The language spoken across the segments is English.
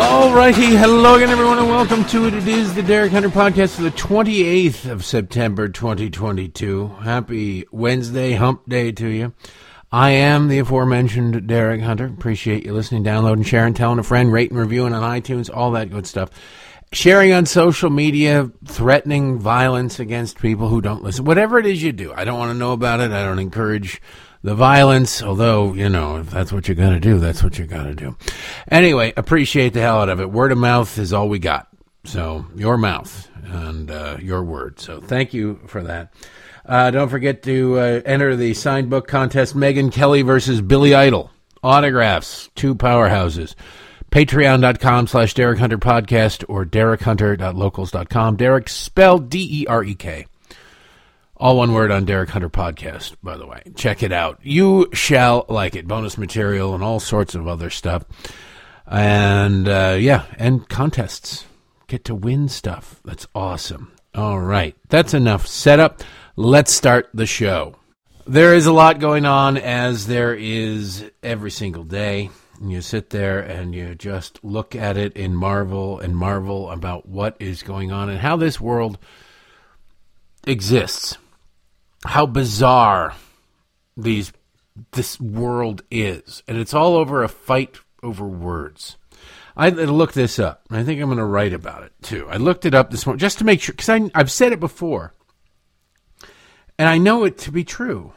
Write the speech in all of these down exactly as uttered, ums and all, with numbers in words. Alrighty, hello again everyone and welcome to it. It is the Derek Hunter Podcast for the twenty-eighth of September twenty twenty-two. Happy Wednesday, hump day to you. I am the aforementioned Derek Hunter. Appreciate you listening, downloading, sharing, telling a friend, rating, reviewing on iTunes, all that good stuff. Sharing on social media, threatening violence against people who don't listen. Whatever it is you do, I don't want to know about it. I don't encourage the violence, although, you know, if that's what you're going to do, that's what you're going to do. Anyway, appreciate the hell out of it. Word of mouth is all we got. So your mouth and uh, your word. So thank you for that. Uh, don't forget to uh, enter the signed book contest, Megyn Kelly versus Billy Idol. Autographs, two powerhouses. Patreon.com slash Derek Hunter Podcast or derek hunter dot locals dot com. Derek spelled D E R E K. All one word on Derek Hunter Podcast, by the way. Check it out. You shall like it. Bonus material and all sorts of other stuff. And, uh, yeah, and contests. Get to win stuff. That's awesome. All right. That's enough setup. Let's start the show. There is a lot going on, as there is every single day. And you sit there and you just look at it in marvel and marvel about what is going on and how this world exists. How bizarre these this world is. And it's all over a fight over words. I looked this up. I think I'm going to write about it, too. I looked it up this morning just to make sure, because I've said it before. And I know it to be true,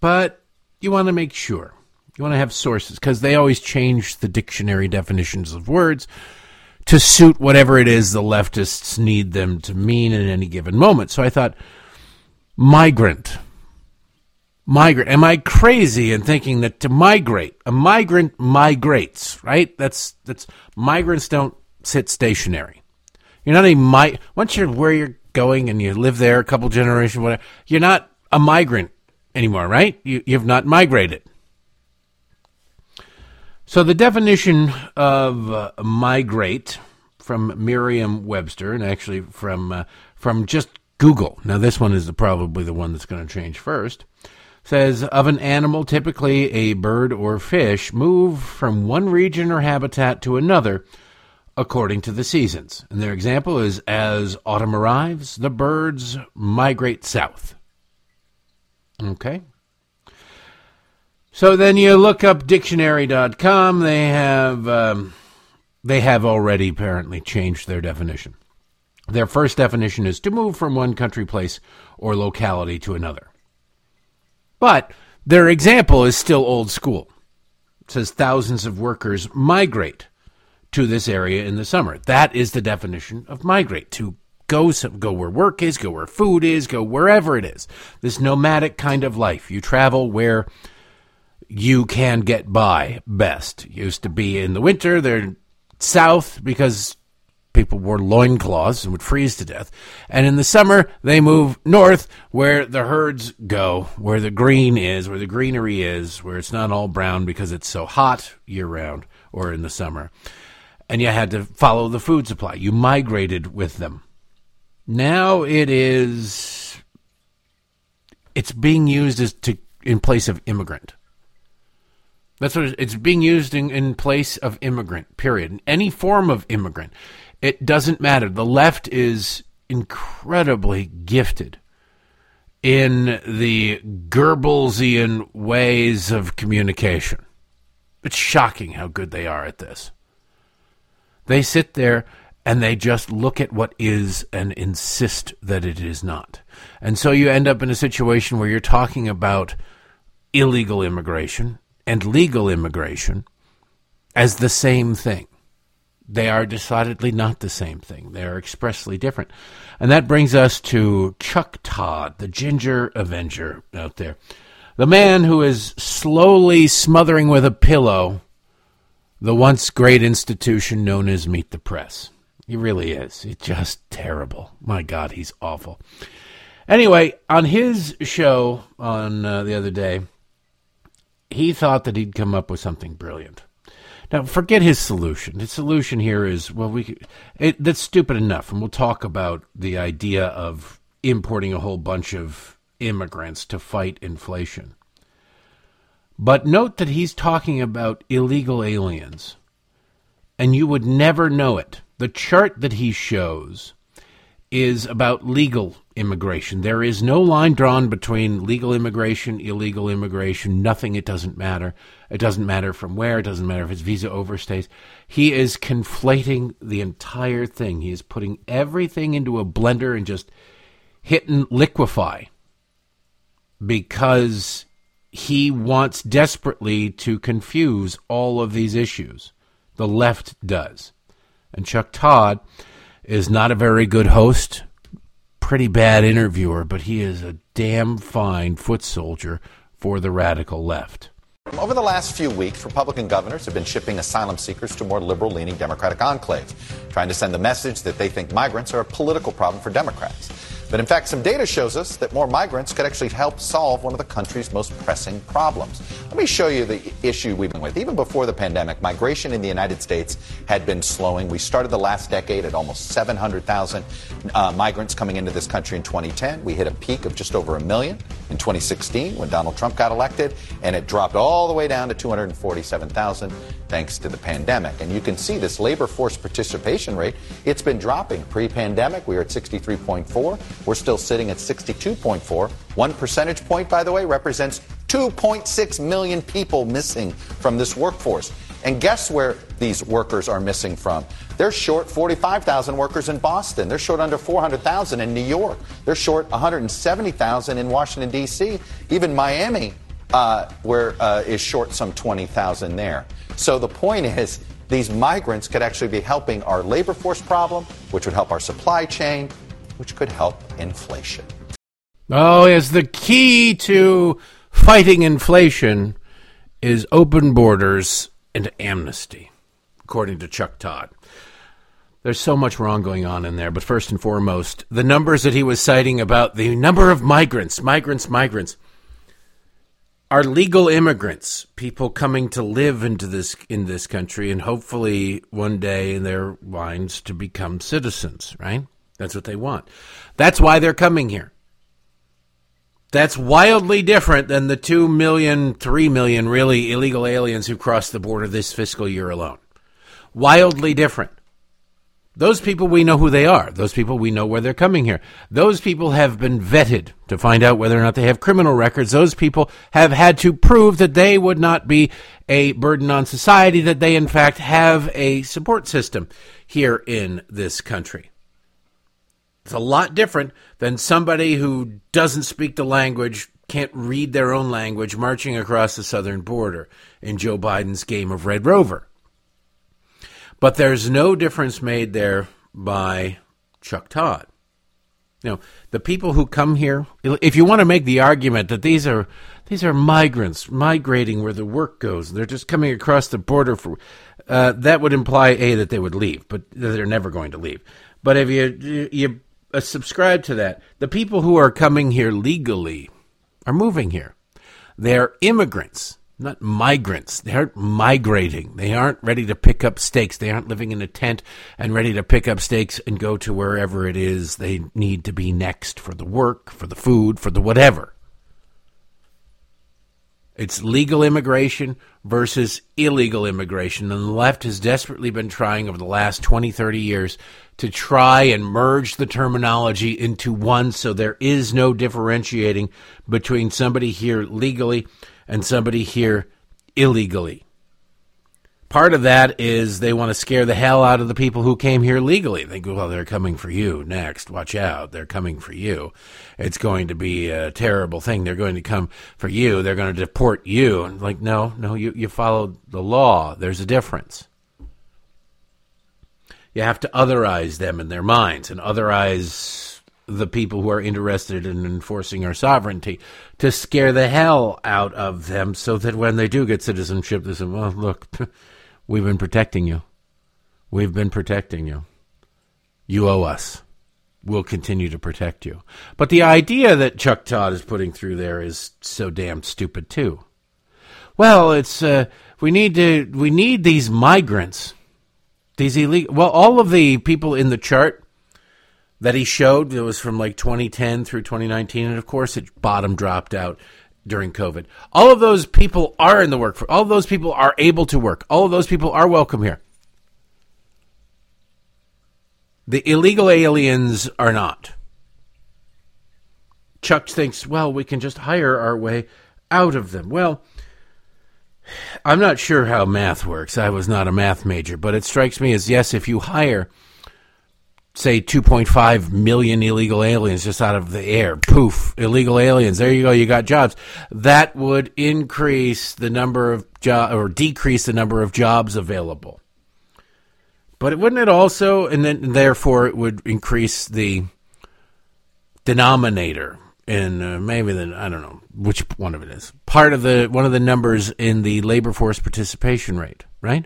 but you want to make sure. You want to have sources, because they always change the dictionary definitions of words to suit whatever it is the leftists need them to mean in any given moment. So I thought, migrant. Migrant. Am I crazy in thinking that to migrate, a migrant migrates, right? That's that's migrants don't sit stationary. You're not a mi- once you're where you're going and you live there a couple generations, whatever, you're not a migrant anymore, right? You, you've not migrated. So the definition of uh, migrate from Merriam-Webster, and actually from uh, from just Google, now this one is the, probably the one that's going to change first, says of an animal, typically a bird or fish, move from one region or habitat to another according to the seasons. And their example is, as autumn arrives, the birds migrate south. Okay. So then you look up dictionary dot com. They have um, they have already apparently changed their definition. Their first definition is to move from one country, place, or locality to another. But their example is still old school. It says thousands of workers migrate to this area in the summer. That is the definition of migrate, to go some, go where work is, go where food is, go wherever it is. This nomadic kind of life. You travel where you can get by best. Used to be in the winter, they're south because people wore loincloths and would freeze to death. And in the summer, they move north where the herds go, where the green is, where the greenery is, where it's not all brown because it's so hot year-round or in the summer. And you had to follow the food supply. You migrated with them. Now it is, it's being used as to in place of immigrant. That's what it is. It's being used in, in place of immigrant, period. In any form of immigrant. It doesn't matter. The left is incredibly gifted in the Goebbelsian ways of communication. It's shocking how good they are at this. They sit there and they just look at what is and insist that it is not. And so you end up in a situation where you're talking about illegal immigration and legal immigration as the same thing. They are decidedly not the same thing. They are expressly different. And that brings us to Chuck Todd, the ginger avenger out there. The man who is slowly smothering with a pillow the once great institution known as Meet the Press. He really is. It's just terrible. My God, he's awful. Anyway, on his show on uh, the other day, he thought that he'd come up with something brilliant. Now, forget his solution. His solution here is, well, we it, that's stupid enough, and we'll talk about the idea of importing a whole bunch of immigrants to fight inflation. But note that he's talking about illegal aliens, and you would never know it. The chart that he shows is about legal immigration. There is no line drawn between legal immigration, illegal immigration, nothing. It doesn't matter. It doesn't matter from where. It doesn't matter if it's visa overstays. He is conflating the entire thing. He is putting everything into a blender and just hit and liquefy because he wants desperately to confuse all of these issues. The left does. And Chuck Todd is not a very good host, pretty bad interviewer, but he is a damn fine foot soldier for the radical left. Over the last few weeks, Republican governors have been shipping asylum seekers to more liberal-leaning Democratic enclaves, trying to send the message that they think migrants are a political problem for Democrats. But in fact, some data shows us that more migrants could actually help solve one of the country's most pressing problems. Let me show you the issue we've been with. Even before the pandemic, migration in the United States had been slowing. We started the last decade at almost seven hundred thousand uh, migrants coming into this country in twenty ten. We hit a peak of just over a million in twenty sixteen when Donald Trump got elected, and it dropped all the way down to two hundred forty-seven thousand thanks to the pandemic. And you can see this labor force participation rate, it's been dropping. Pre-pandemic, we were at sixty-three point four. We're still sitting at sixty-two point four. One percentage point, by the way, represents two point six million people missing from this workforce. And guess where these workers are missing from? They're short forty-five thousand workers in Boston. They're short under four hundred thousand in New York. They're short one hundred seventy thousand in Washington, D C. Even Miami uh, where, uh, is short some twenty thousand there. So the point is, these migrants could actually be helping our labor force problem, which would help our supply chain, which could help inflation. Oh, yes, the key to fighting inflation is open borders and amnesty, according to Chuck Todd. There's so much wrong going on in there, but first and foremost, the numbers that he was citing about the number of migrants, migrants, migrants, are legal immigrants, people coming to live into this in this country and hopefully one day in their minds to become citizens, right? That's what they want. That's why they're coming here. That's wildly different than the two million, three million really illegal aliens who crossed the border this fiscal year alone. Wildly different. Those people, we know who they are. Those people, we know where they're coming here. Those people have been vetted to find out whether or not they have criminal records. Those people have had to prove that they would not be a burden on society, that they, in fact, have a support system here in this country. It's a lot different than somebody who doesn't speak the language, can't read their own language, marching across the southern border in Joe Biden's game of Red Rover. But there's no difference made there by Chuck Todd. You know, the people who come here, if you want to make the argument that these are these are migrants migrating where the work goes, they're just coming across the border for uh, that would imply, A, that they would leave, but they're never going to leave. But if you you Uh, subscribe to that. The people who are coming here legally are moving here. They're immigrants, not migrants. They aren't migrating. They aren't ready to pick up stakes. They aren't living in a tent and ready to pick up stakes and go to wherever it is they need to be next for the work, for the food, for the whatever. It's legal immigration versus illegal immigration. And the left has desperately been trying over the last twenty, thirty years to try and merge the terminology into one so there is no differentiating between somebody here legally and somebody here illegally. Part of that is they want to scare the hell out of the people who came here legally. They go, well, they're coming for you next. Watch out. They're coming for you. It's going to be a terrible thing. They're going to come for you. They're going to deport you. And like, no, no, you, you followed the law. There's a difference. You have to otherize them in their minds and otherize the people who are interested in enforcing our sovereignty to scare the hell out of them so that when they do get citizenship, they say, well, look, we've been protecting you. We've been protecting you. You owe us. We'll continue to protect you. But the idea that Chuck Todd is putting through there is so damn stupid, too. Well, it's uh, We need to. We need these migrants, these illegal. Well, all of the people in the chart that he showed, it was from like twenty ten through twenty nineteen, and of course it bottom dropped out during COVID. All of those people are in the workforce. All of those people are able to work. All of those people are welcome here. The illegal aliens are not. Chuck thinks, well, we can just hire our way out of them. Well, I'm not sure how math works. I was not a math major, but it strikes me as, yes, if you hire, say, two point five million illegal aliens just out of the air, poof, illegal aliens, there you go, you got jobs. That would increase the number of jobs or decrease the number of jobs available. But it wouldn't it also, and then therefore it would increase the denominator in uh, maybe the, I don't know which one of it is, part of the, one of the numbers in the labor force participation rate, right?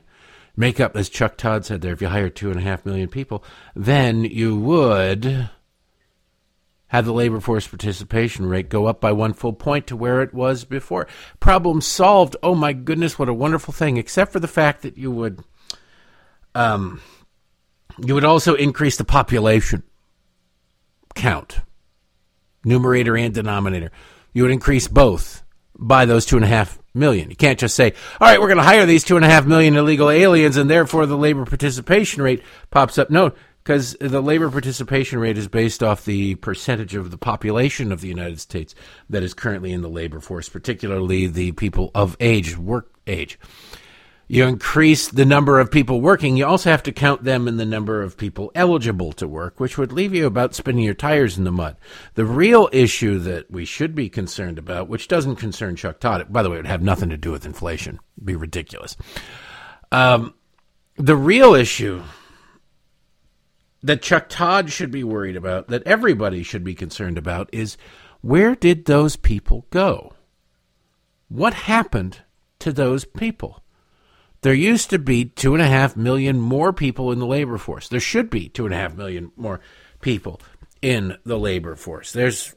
Make up, as Chuck Todd said there, if you hire two and a half million people, then you would have the labor force participation rate go up by one full point to where it was before. Problem solved. Oh my goodness, what a wonderful thing, except for the fact that you would... Um, you would also increase the population count, numerator and denominator. You would increase both by those two and a half million. You can't just say, all right, we're going to hire these two and a half million illegal aliens and therefore the labor participation rate pops up. No, because the labor participation rate is based off the percentage of the population of the United States that is currently in the labor force, particularly the people of age, work age. You increase the number of people working. You also have to count them in the number of people eligible to work, which would leave you about spinning your tires in the mud. The real issue that we should be concerned about, which doesn't concern Chuck Todd, by the way, it would have nothing to do with inflation. It'd be ridiculous. Um, the real issue that Chuck Todd should be worried about, that everybody should be concerned about, is where did those people go? What happened to those people? There used to be two and a half million more people in the labor force. There should be two and a half million more people in the labor force. There's,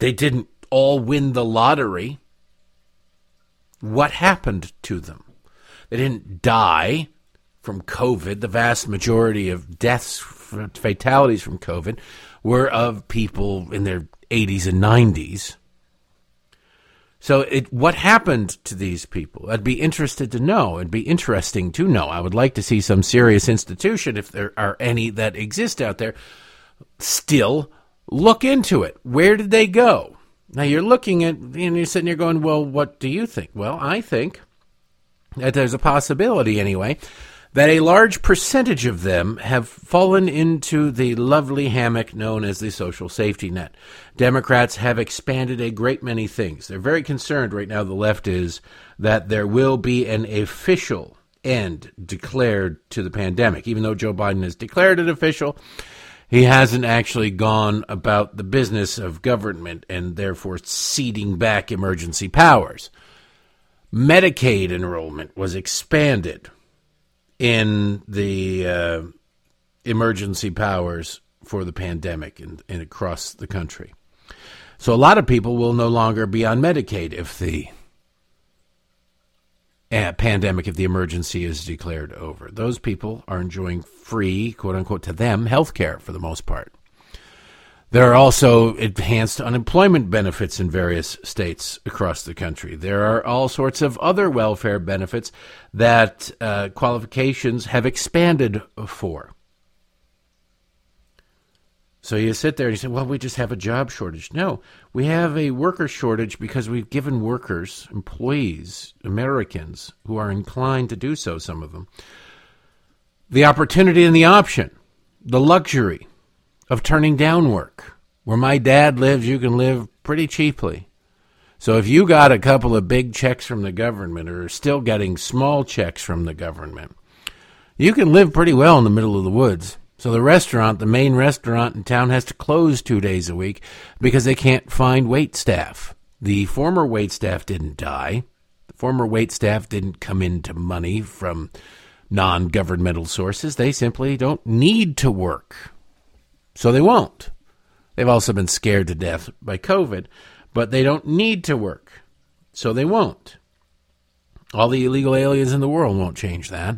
they didn't all win the lottery. What happened to them? They didn't die from COVID. The vast majority of deaths, fatalities from COVID, were of people in their eighties and nineties. So it, what happened to these people? I'd be interested to know. It'd be interesting to know. I would like to see some serious institution, if there are any that exist out there, still look into it. Where did they go? Now you're looking at, and you're sitting there going, well, what do you think? Well, I think that there's a possibility anyway that a large percentage of them have fallen into the lovely hammock known as the social safety net. Democrats have expanded a great many things. They're very concerned right now, the left is, that there will be an official end declared to the pandemic. Even though Joe Biden has declared it official, he hasn't actually gone about the business of government and therefore ceding back emergency powers. Medicaid enrollment was expanded in the uh, emergency powers for the pandemic and, and across the country. So a lot of people will no longer be on Medicaid if the uh, pandemic, if the emergency is declared over. Those people are enjoying free, quote unquote, to them, health care for the most part. There are also enhanced unemployment benefits in various states across the country. There are all sorts of other welfare benefits that uh, qualifications have expanded for. So you sit there and you say, well, we just have a job shortage. No, we have a worker shortage because we've given workers, employees, Americans who are inclined to do so, some of them, the opportunity and the option, the luxury of turning down work. Where my dad lives, you can live pretty cheaply. So if you got a couple of big checks from the government or are still getting small checks from the government, you can live pretty well in the middle of the woods. So the restaurant, the main restaurant in town, has to close two days a week because they can't find wait staff. The former wait staff didn't die. The former wait staff didn't come into money from non-governmental sources. They simply don't need to work. So they won't. They've also been scared to death by COVID, but they don't need to work, so they won't. All the illegal aliens in the world won't change that.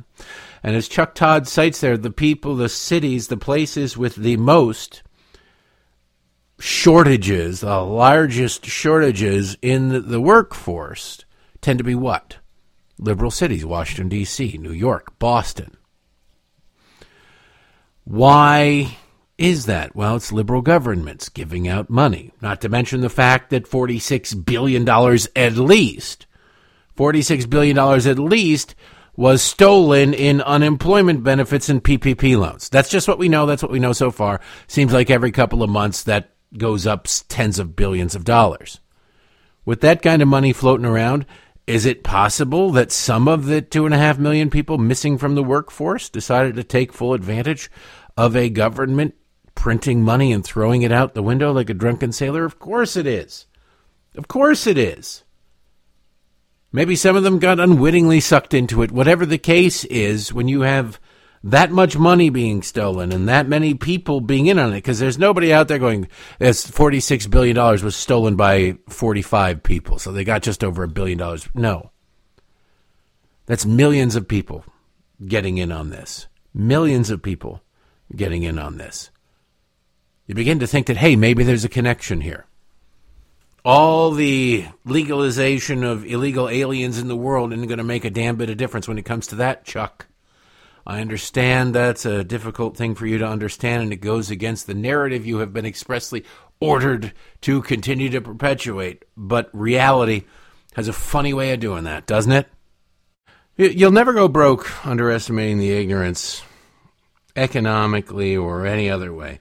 And as Chuck Todd cites there, the people, the cities, the places with the most shortages, the largest shortages in the workforce tend to be what? Liberal cities, Washington, D C, New York, Boston. Why is that? Well, it's liberal governments giving out money, not to mention the fact that forty-six billion dollars at least, forty-six billion dollars at least was stolen in unemployment benefits and P P P loans. That's just what we know. That's what we know so far. Seems like every couple of months that goes up tens of billions of dollars. With that kind of money floating around, is it possible that some of the two and a half million people missing from the workforce decided to take full advantage of a government printing money and throwing it out the window like a drunken sailor? Of course it is. Of course it is. Maybe some of them got unwittingly sucked into it. Whatever the case is, when you have that much money being stolen and that many people being in on it, because there's nobody out there going, "This forty-six billion dollars was stolen by forty-five people, so they got just over a billion dollars." No. That's millions of people getting in on this. Millions of people getting in on this. You begin to think that, hey, maybe there's a connection here. All the legalization of illegal aliens in the world isn't going to make a damn bit of difference when it comes to that, Chuck. I understand that's a difficult thing for you to understand, and it goes against the narrative you have been expressly ordered to continue to perpetuate. But reality has a funny way of doing that, doesn't it? You'll never go broke underestimating the ignorance, economically or any other way,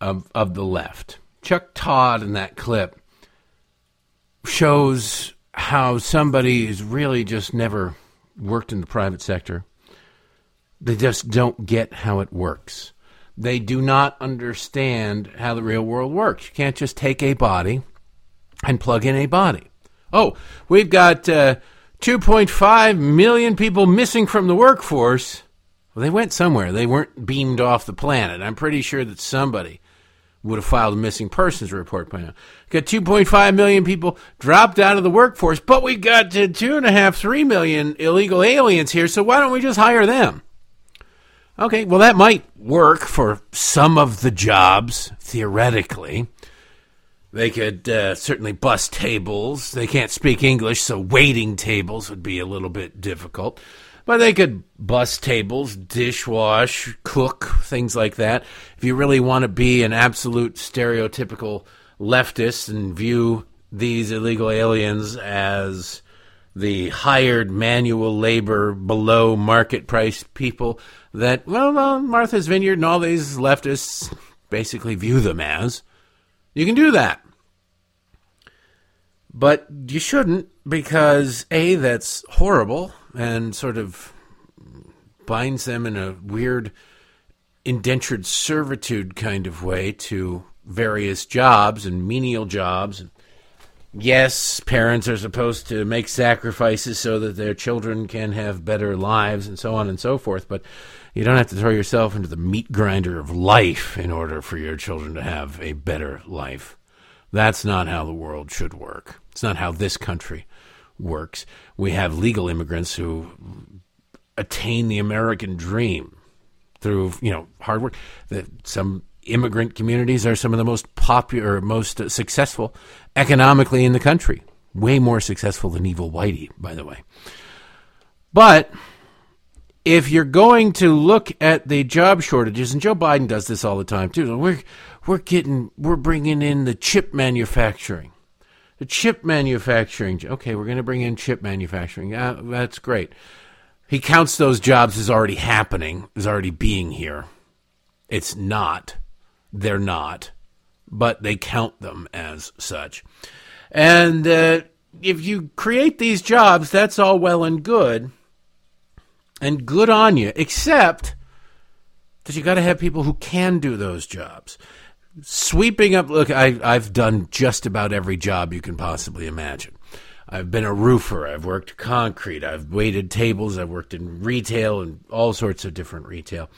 of, of the left. Chuck Todd in that clip shows how somebody is really just never worked in the private sector. They just don't get how it works. They do not understand how the real world works. You can't just take a body and plug in a body. Oh, we've got uh, two point five million people missing from the workforce. Well, they went somewhere. They weren't beamed off the planet. I'm pretty sure that somebody would have filed a missing persons report by now. Got two point five million people dropped out of the workforce, but we got to two and a half, three million illegal aliens here, so why don't we just hire them? Okay, well, that might work for some of the jobs, theoretically. They could uh, certainly bus tables. They can't speak English, so waiting tables would be a little bit difficult. But they could bus tables, dishwash, cook, things like that. If you really want to be an absolute stereotypical leftist and view these illegal aliens as the hired manual labor below market price people that, well, well, Martha's Vineyard and all these leftists basically view them as, you can do that. But you shouldn't, because A, that's horrible, and sort of binds them in a weird indentured servitude kind of way to various jobs and menial jobs. Yes, parents are supposed to make sacrifices so that their children can have better lives and so on and so forth, but you don't have to throw yourself into the meat grinder of life in order for your children to have a better life. That's not how the world should work. It's not how this country works. We have legal immigrants who attain the American dream through, you know, hard work. Some immigrant communities are some of the most popular, most successful economically in the country. Way more successful than Evil Whitey, by the way. But if you're going to look at the job shortages, and Joe Biden does this all the time too, we're we're getting we're bringing in the chip manufacturing. The chip manufacturing. Okay, we're going to bring in chip manufacturing. Uh, that's great. He counts those jobs as already happening, as already being here. It's not. They're not. But they count them as such. And uh, if you create these jobs, that's all well and good. And good on you. Except that you got to have people who can do those jobs. Sweeping up, look, I, I've done just about every job you can possibly imagine. I've been a roofer. I've worked concrete. I've waited tables. I've worked in retail and all sorts of different retail.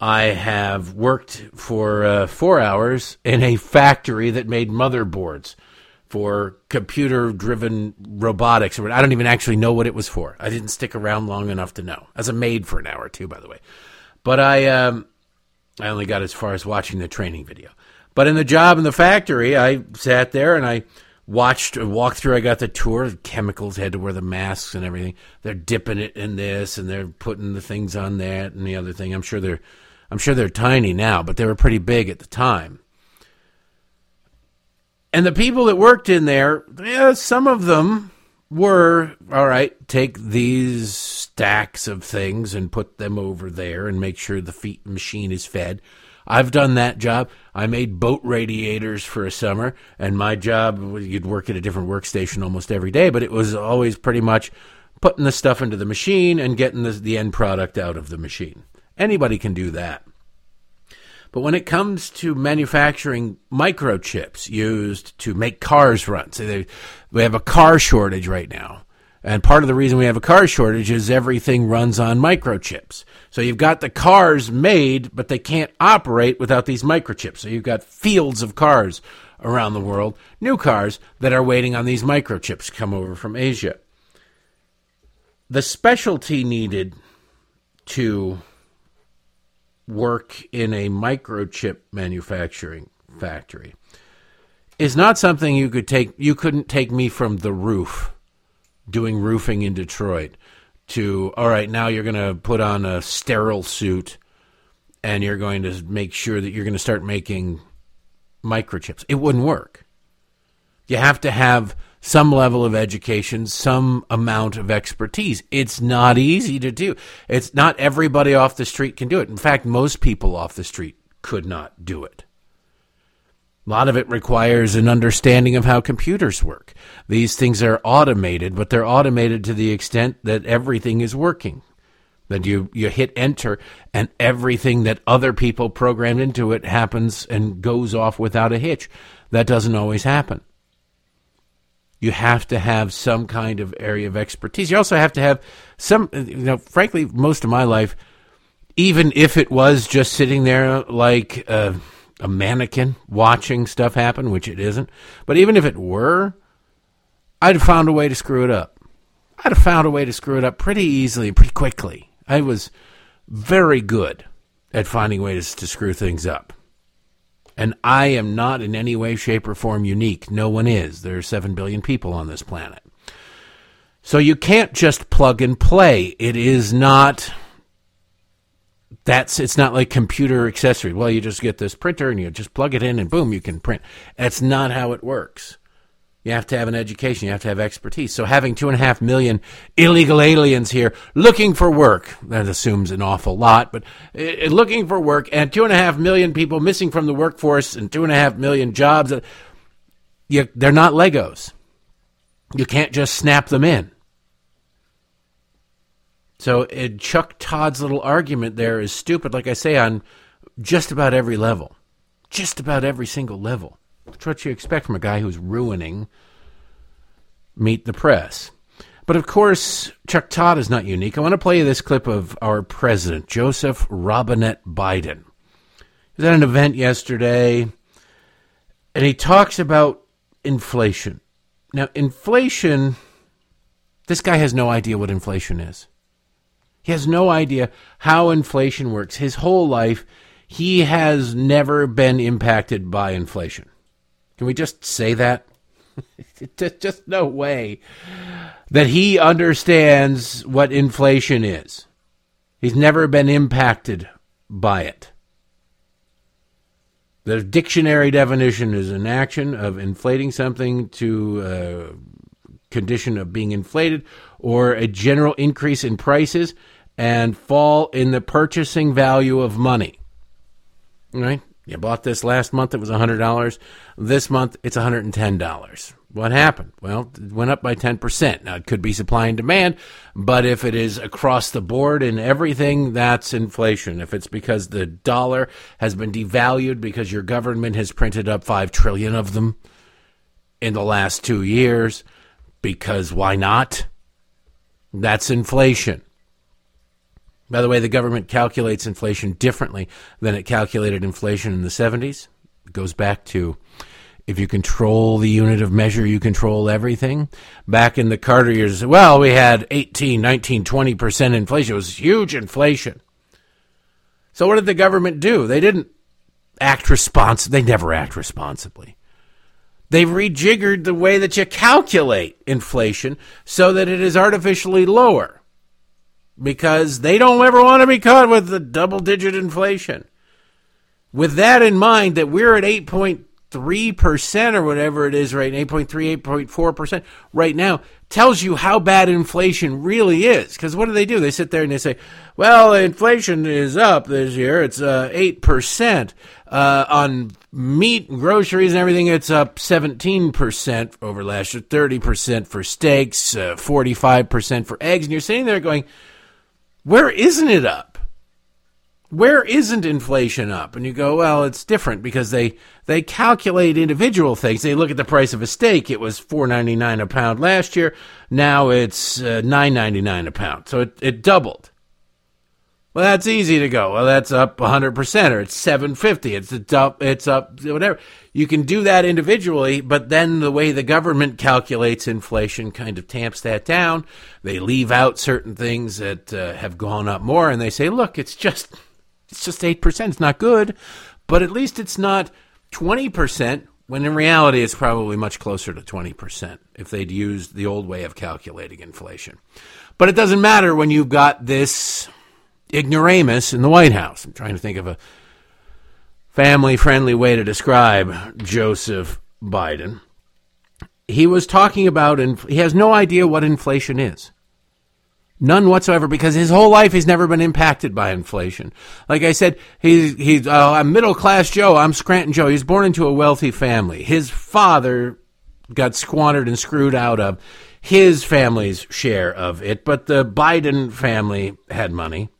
I have worked for uh, four hours in a factory that made motherboards. for computer-driven robotics. I don't even actually know what it was for. I didn't stick around long enough to know. I was a maid for an hour or two, by the way. But I um, I only got as far as watching the training video. But in the job in the factory, I sat there and I watched, walked through. I got the tour. The chemicals had to wear the masks and everything. They're dipping it in this and they're putting the things on that and the other thing. I'm sure they're, I'm sure they're tiny now, but they were pretty big at the time. And the people that worked in there, yeah, some of them were, all right, take these stacks of things and put them over there and make sure the feed machine is fed. I've done that job. I made boat radiators for a summer, and my job, you'd work at a different workstation almost every day, but it was always pretty much putting the stuff into the machine and getting the, the end product out of the machine. Anybody can do that. But when it comes to manufacturing microchips used to make cars run, so they, we have a car shortage right now. And part of the reason we have a car shortage is everything runs on microchips. So you've got the cars made, but they can't operate without these microchips. So you've got fields of cars around the world, new cars that are waiting on these microchips to come over from Asia. The specialty needed to work in a microchip manufacturing factory is not something you could take. You couldn't take me from the roof, doing roofing in Detroit, to, all right, now you're going to put on a sterile suit and you're going to make sure that you're going to start making microchips. It wouldn't work. You have to have some level of education, some amount of expertise. It's not easy to do. It's not everybody off the street can do it. In fact, most people off the street could not do it. A lot of it requires an understanding of how computers work. These things are automated, but they're automated to the extent that everything is working. That you, you hit enter, and everything that other people programmed into it happens and goes off without a hitch. That doesn't always happen. You have to have some kind of area of expertise. You also have to have some, you know, frankly, most of my life, even if it was just sitting there like uh, a mannequin watching stuff happen, which it isn't, but even if it were, I'd have found a way to screw it up. I'd have found a way to screw it up pretty easily, pretty quickly. I was very good at finding ways to screw things up. And I am not in any way, shape, or form unique. No one is. There are seven billion people on this planet. So you can't just plug and play. It is not, that's, it's not like computer accessory. Well, you just get this printer and you just plug it in and boom, you can print. That's not how it works. You have to have an education. You have to have expertise. So having two and a half million illegal aliens here looking for work, that assumes an awful lot, but looking for work, and two and a half million people missing from the workforce and two and a half million jobs, you, they're not Legos. You can't just snap them in. So it, Chuck Todd's little argument there is stupid, like I say, on just about every level, just about every single level. That's what you expect from a guy who's ruining Meet the Press. But, of course, Chuck Todd is not unique. I want to play you this clip of our president, Joseph Robinette Biden. He was at an event yesterday, and he talks about inflation. Now, inflation, this guy has no idea what inflation is. He has no idea how inflation works. His whole life, he has never been impacted by inflation. Can we just say that? Just no way that he understands what inflation is. He's never been impacted by it. The dictionary definition is an action of inflating something to a condition of being inflated or a general increase in prices and fall in the purchasing value of money. Right? You bought this last month, it was one hundred dollars. This month, it's one hundred ten dollars. What happened? Well, it went up by ten percent. Now, it could be supply and demand, but if it is across the board in everything, that's inflation. If it's because the dollar has been devalued because your government has printed up five trillion dollars of them in the last two years, because why not? That's inflation. By the way, the government calculates inflation differently than it calculated inflation in the seventies. It goes back to If you control the unit of measure, you control everything. Back in the Carter years, well, we had eighteen, nineteen, twenty percent inflation. It was huge inflation. So what did the government do? They didn't act responsibly. They never act responsibly. They rejiggered the way that you calculate inflation so that it is artificially lower, because they don't ever want to be caught with the double-digit inflation. With that in mind, that we're at eight point three percent or whatever it is right now, eight point three, eight point four percent right now, tells you how bad inflation really is. Because what do they do? They sit there and they say, well, inflation is up this year. It's uh, eight percent. Uh, on meat and groceries and everything, it's up seventeen percent over last year, thirty percent for steaks, uh, forty-five percent for eggs. And you're sitting there going, where isn't it up? Where isn't inflation up? And you go, well, it's different because they they calculate individual things. They look at the price of a steak. It was four ninety-nine a pound last year. Now it's uh, nine ninety-nine a pound. So it, it doubled. Well, that's easy to go. Well, that's up one hundred percent, or it's seven fifty. It's a du- it's up whatever. You can do that individually, but then the way the government calculates inflation kind of tamps that down. They leave out certain things that uh, have gone up more, and they say, look, it's just... It's just eight percent. It's not good, but at least it's not twenty percent, when in reality it's probably much closer to twenty percent if they'd used the old way of calculating inflation. But it doesn't matter when you've got this ignoramus in the White House. I'm trying to think of a family-friendly way to describe Joseph Biden. He was talking about, inf- he has no idea what inflation is. None whatsoever, because his whole life he's never been impacted by inflation. Like I said, he's, he's uh, I'm middle-class Joe. I'm Scranton Joe. He was born into a wealthy family. His father got squandered and screwed out of his family's share of it, but the Biden family had money.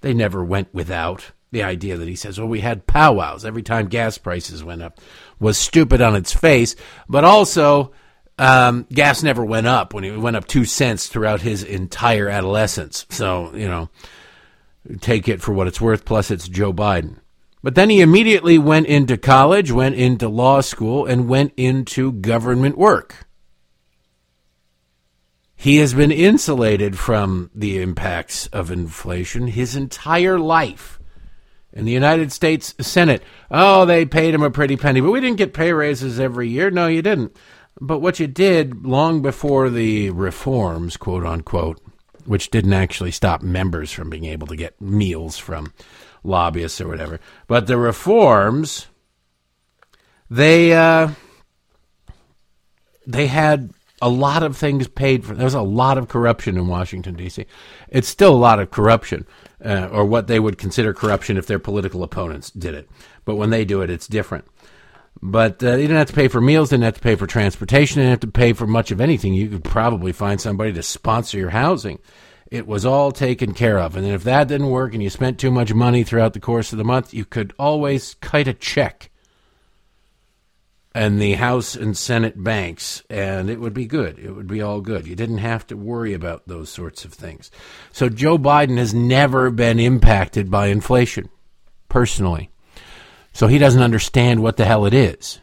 They never went without. The idea that he says, well, we had powwows every time gas prices went up, was stupid on its face, but also... Um, gas never went up when it went up two cents throughout his entire adolescence. So, you know, take it for what it's worth. Plus, it's Joe Biden. But then he immediately went into college, went into law school, and went into government work. He has been insulated from the impacts of inflation his entire life. In the United States Senate, oh, they paid him a pretty penny, but we didn't get pay raises every year. No, you didn't. But what you did long before the reforms, quote unquote, which didn't actually stop members from being able to get meals from lobbyists or whatever, but the reforms, they uh, they had a lot of things paid for. There was a lot of corruption in Washington, D C. It's still a lot of corruption, uh, or what they would consider corruption if their political opponents did it. But when they do it, it's different. But uh, they didn't have to pay for meals, didn't have to pay for transportation, didn't have to pay for much of anything. You could probably find somebody to sponsor your housing. It was all taken care of. And then if that didn't work and you spent too much money throughout the course of the month, you could always kite a check and the House and Senate banks, and it would be good. It would be all good. You didn't have to worry about those sorts of things. So Joe Biden has never been impacted by inflation, personally. So he doesn't understand what the hell it is.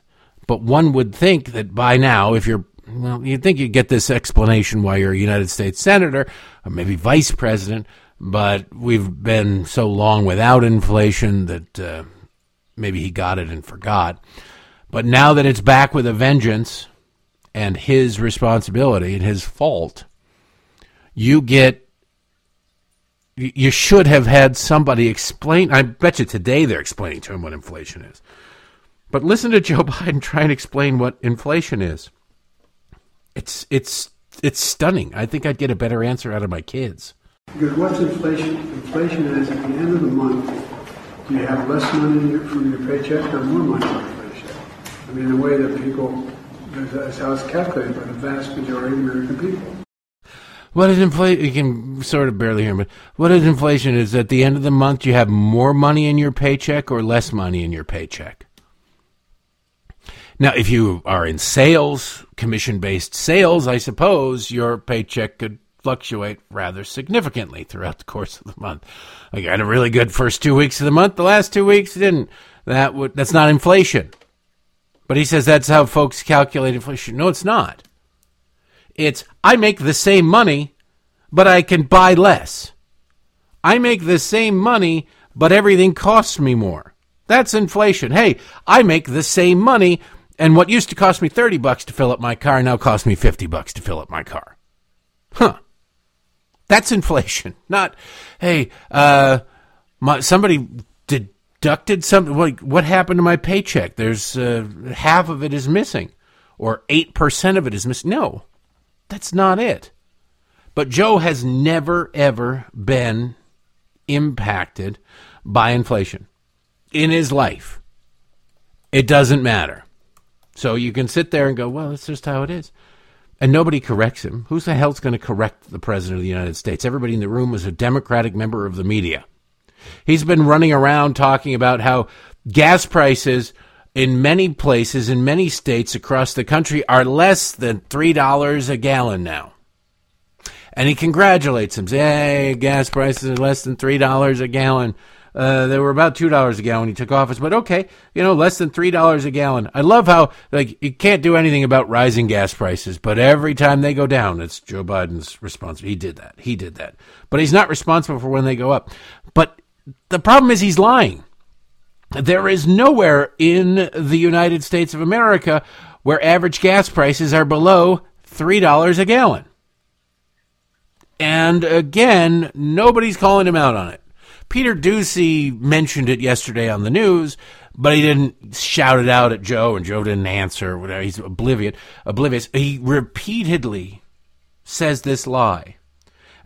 But one would think that by now, if you're, well, you'd think you'd get this explanation why you're a United States Senator or maybe Vice President, but we've been so long without inflation that uh, maybe he got it and forgot. But now that it's back with a vengeance and his responsibility and his fault, you get, you should have had somebody explain. I bet you today they're explaining to him what inflation is. But listen to Joe Biden try and explain what inflation is. It's it's it's stunning. I think I'd get a better answer out of my kids. Because what's inflation? Inflation is at the end of the month, do you have less money in your, from your paycheck or more money from your paycheck? I mean, the way that people, that's how it's calculated by the vast majority of American people. What is inflation? You can sort of barely hear me. What is inflation is at the end of the month you have more money in your paycheck or less money in your paycheck. Now, if you are in sales, commission-based sales, I suppose your paycheck could fluctuate rather significantly throughout the course of the month. Like, I had a really good first two weeks of the month. The last two weeks didn't. That would that's not inflation. But he says that's how folks calculate inflation. No, it's not. It's I make the same money, but I can buy less. I make the same money, but everything costs me more. That's inflation. Hey, I make the same money, and what used to cost me thirty bucks to fill up my car now costs me fifty bucks to fill up my car. Huh. That's inflation. Not, hey, uh, my, somebody deducted something. Like, what happened to my paycheck? There's uh, half of it is missing, or eight percent of it is missing. No, that's not it. But Joe has never, ever been impacted by inflation in his life. It doesn't matter. So you can sit there and go, well, that's just how it is. And nobody corrects him. Who the hell's going to correct the president of the United States? Everybody in the room was a Democratic member of the media. He's been running around talking about how gas prices in many places, in many states across the country, are less than three dollars a gallon now. And he congratulates him. Hey, gas prices are less than three dollars a gallon. Uh, they were about two dollars a gallon when he took office. But okay, you know, less than three dollars a gallon. I love how, like, you can't do anything about rising gas prices, but every time they go down, it's Joe Biden's responsibility. He did that. He did that. But he's not responsible for when they go up. But the problem is he's lying. There is nowhere in the United States of America where average gas prices are below three dollars a gallon. And again, nobody's calling him out on it. Peter Doocy mentioned it yesterday on the news, but he didn't shout it out at Joe, and Joe didn't answer. Whatever. He's oblivious. Oblivious. He repeatedly says this lie,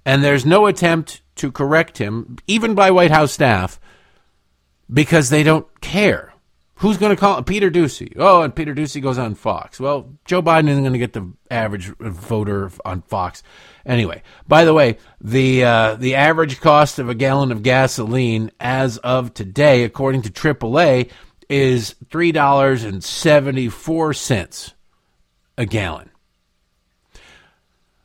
and there's no attempt to correct him, even by White House staff, because they don't care. Who's going to call him? Peter Doocy? Oh, and Peter Doocy goes on Fox. Well, Joe Biden isn't going to get the average voter on Fox. Anyway, by the way, the uh, the average cost of a gallon of gasoline as of today, according to triple A, is three dollars and seventy-four cents a gallon,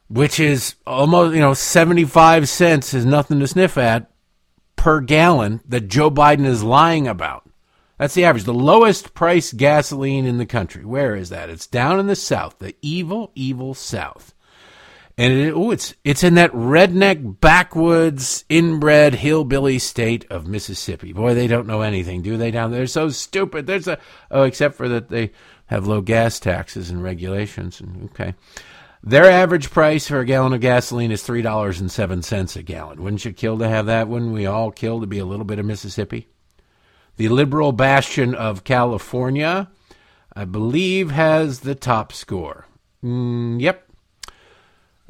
which is almost, you know, seventy-five cents is nothing to sniff at per gallon that Joe Biden is lying about. That's the average. The lowest price gasoline in the country. Where is that? It's down in the South, the evil, evil South. And it, ooh, it's it's in that redneck, backwoods, inbred, hillbilly state of Mississippi. Boy, they don't know anything, do they, down there? They're so stupid. There's a oh, except for that they have low gas taxes and regulations. And okay, their average price for a gallon of gasoline is three dollars and seven cents a gallon. Wouldn't you kill to have that? Wouldn't we all kill to be a little bit of Mississippi? The liberal bastion of California, I believe, has the top score. Mm, yep.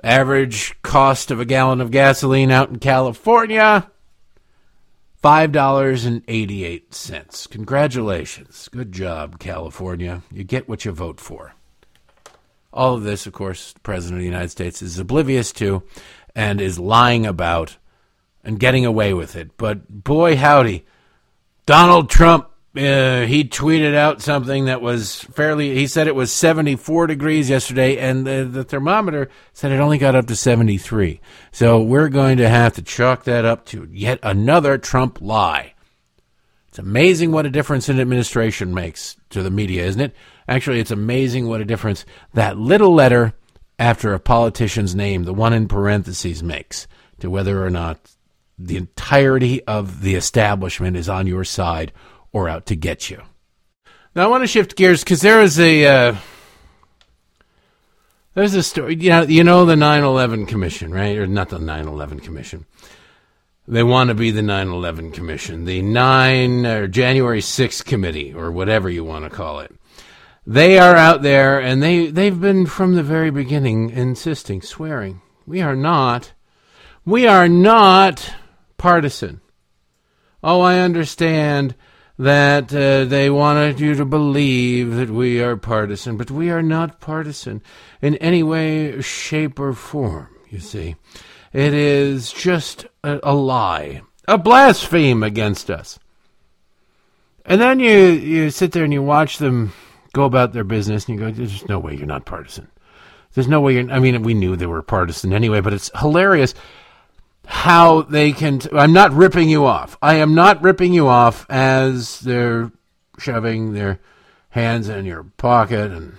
Average cost of a gallon of gasoline out in California, five dollars and eighty-eight cents. Congratulations. Good job, California. You get what you vote for. All of this, of course, the President of the United States is oblivious to and is lying about and getting away with it. But boy, howdy. Donald Trump, uh, he tweeted out something that was fairly, he said it was seventy-four degrees yesterday, and the, the thermometer said it only got up to seventy-three. So we're going to have to chalk that up to yet another Trump lie. It's amazing what a difference an administration makes to the media, isn't it? Actually, it's amazing what a difference that little letter after a politician's name, the one in parentheses, makes to whether or not the entirety of the establishment is on your side or out to get you. Now, I want to shift gears because there is a uh, there's a story. You know, you know the nine eleven Commission, right? Or not the nine eleven Commission. They want to be the nine eleven Commission, the nine or January sixth Committee, or whatever you want to call it. They are out there, and they they've been from the very beginning insisting, swearing, we are not, we are not. partisan. Oh, I understand that uh, they wanted you to believe that we are partisan, but we are not partisan in any way, shape, or form, you see. It is just a, a lie, a blaspheme against us. And then you, you sit there and you watch them go about their business, and you go, there's no way you're not partisan. There's no way you're, I mean, we knew they were partisan anyway, but it's hilarious how they can. T- I'm not ripping you off. I am not ripping you off as they're shoving their hands in your pocket and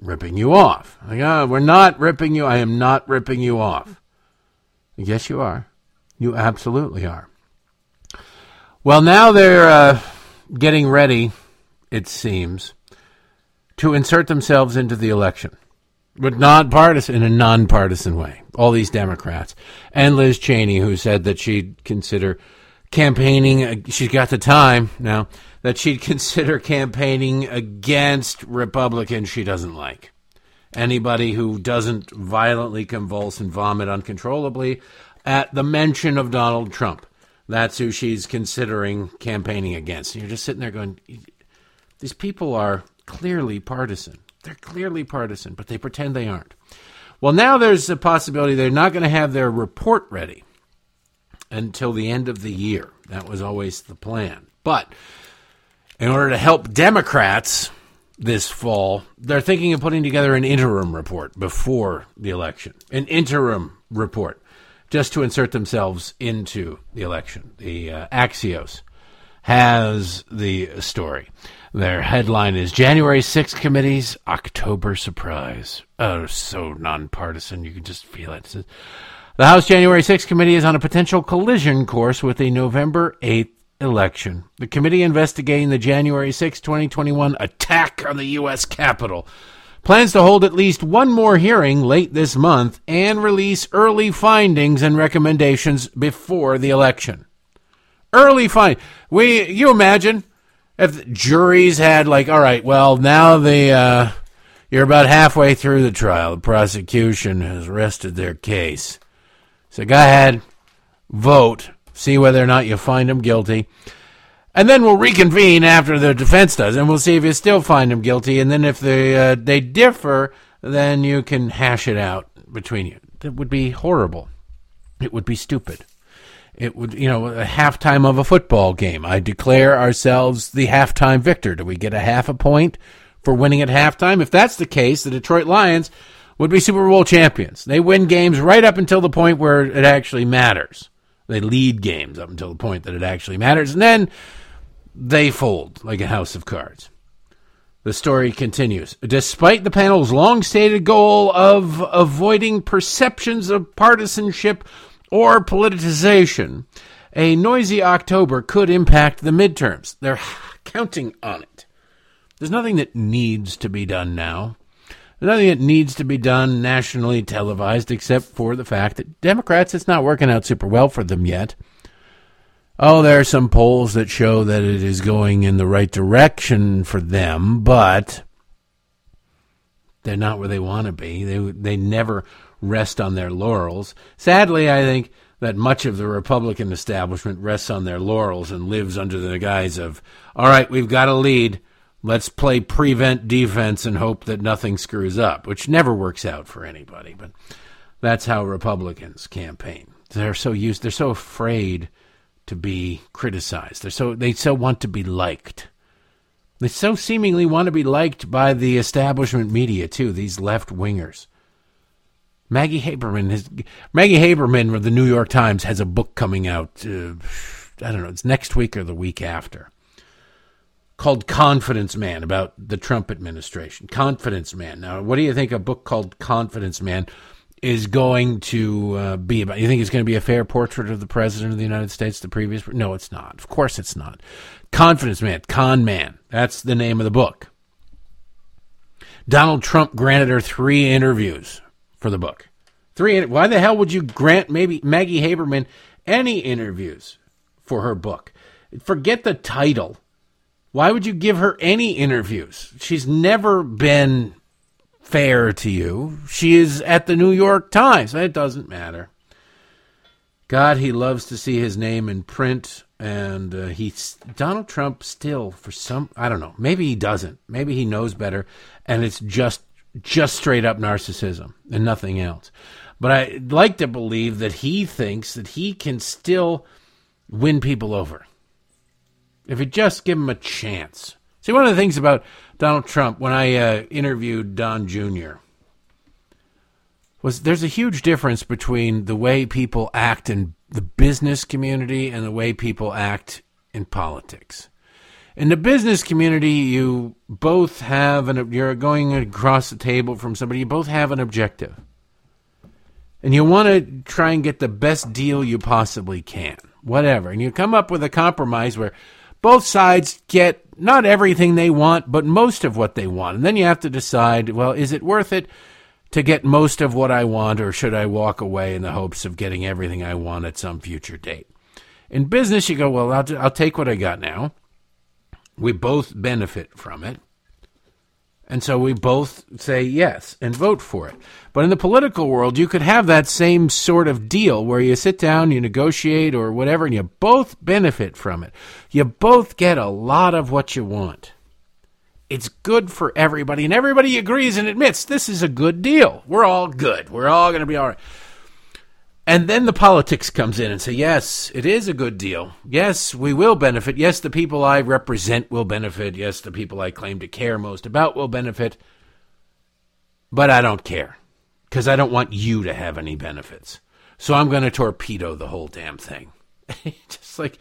ripping you off. Like, oh, we're not ripping you. I am not ripping you off. Yes, you are. You absolutely are. Well, now they're uh, getting ready, it seems, to insert themselves into the election, but nonpartisan, in a nonpartisan way. All these Democrats and Liz Cheney, who said that she'd consider campaigning. Uh, she's got the time now that she'd consider campaigning against Republicans she doesn't like. Anybody who doesn't violently convulse and vomit uncontrollably at the mention of Donald Trump. That's who she's considering campaigning against. And you're just sitting there going, these people are clearly partisan. They're clearly partisan, but they pretend they aren't. Well, now there's a possibility they're not going to have their report ready until the end of the year. That was always the plan. But in order to help Democrats this fall, they're thinking of putting together an interim report before the election. An interim report just to insert themselves into the election. The uh, Axios has the story. Their headline is January sixth Committee's October Surprise. Oh, so nonpartisan. You can just feel it. The House January sixth Committee is on a potential collision course with the November eighth election. The committee investigating the January sixth, twenty twenty-one attack on the U S Capitol plans to hold at least one more hearing late this month and release early findings and recommendations before the election. Early findings. We, you imagine if juries had, like, all right, well, now the uh, you're about halfway through the trial. The prosecution has rested their case. So go ahead, vote, see whether or not you find him guilty. And then we'll reconvene after the defense does, and we'll see if you still find him guilty. And then if they, uh, they differ, then you can hash it out between you. That would be horrible. It would be stupid. It would, you know, a halftime of a football game. I declare ourselves the halftime victor. Do we get a half a point for winning at halftime? If that's the case, the Detroit Lions would be Super Bowl champions. They win games right up until the point where it actually matters. They lead games up until the point that it actually matters. And then they fold like a house of cards. The story continues. Despite the panel's long-stated goal of avoiding perceptions of partisanship or politicization, a noisy October could impact the midterms. They're counting on it. There's nothing that needs to be done now. There's nothing that needs to be done nationally televised except for the fact that Democrats, it's not working out super well for them yet. Oh, there are some polls that show that it is going in the right direction for them, but they're not where they want to be. They they never rest on their laurels. Sadly, I think that much of the Republican establishment rests on their laurels and lives under the guise of, all right, we've got a lead. Let's play prevent defense and hope that nothing screws up, which never works out for anybody. But that's how Republicans campaign. They're so used, they're so afraid to be criticized. They're so, they so want to be liked. They so seemingly want to be liked by the establishment media, too, these left-wingers. Maggie Haberman, has, Maggie Haberman of the New York Times has a book coming out, uh, I don't know, it's next week or the week after, called Confidence Man, about the Trump administration. Confidence Man. Now, what do you think a book called Confidence Man is going to uh, be about? You think it's going to be a fair portrait of the President of the United States, the previous? No, it's not. Of course it's not. Confidence Man, Con Man. That's the name of the book. Donald Trump granted her three interviews for the book. Three. Why the hell would you grant maybe Maggie Haberman any interviews for her book? Forget the title. Why would you give her any interviews? She's never been fair to you. She is at the New York Times. It doesn't matter. God, he loves to see his name in print. And uh, he, Donald Trump still, for some, I don't know, maybe he doesn't. Maybe he knows better. And it's just, just straight up narcissism and nothing else. But I'd like to believe that he thinks that he can still win people over. If you just give him a chance. See, one of the things about Donald Trump, when I uh, interviewed Don Junior, was there's a huge difference between the way people act in the business community and the way people act in politics. In the business community, you both have an, you're going across the table from somebody, you both have an objective. And you want to try and get the best deal you possibly can, whatever. And you come up with a compromise where both sides get not everything they want, but most of what they want. And then you have to decide, well, is it worth it to get most of what I want, or should I walk away in the hopes of getting everything I want at some future date? In business, you go, well, I'll, I'll take what I got now. We both benefit from it. And so we both say yes and vote for it. But in the political world, you could have that same sort of deal where you sit down, you negotiate or whatever, and you both benefit from it. You both get a lot of what you want. It's good for everybody, and everybody agrees and admits this is a good deal. We're all good. We're all going to be all right. And then the politics comes in and say, yes, it is a good deal. Yes, we will benefit. Yes, the people I represent will benefit. Yes, the people I claim to care most about will benefit. But I don't care because I don't want you to have any benefits. So I'm going to torpedo the whole damn thing. Just like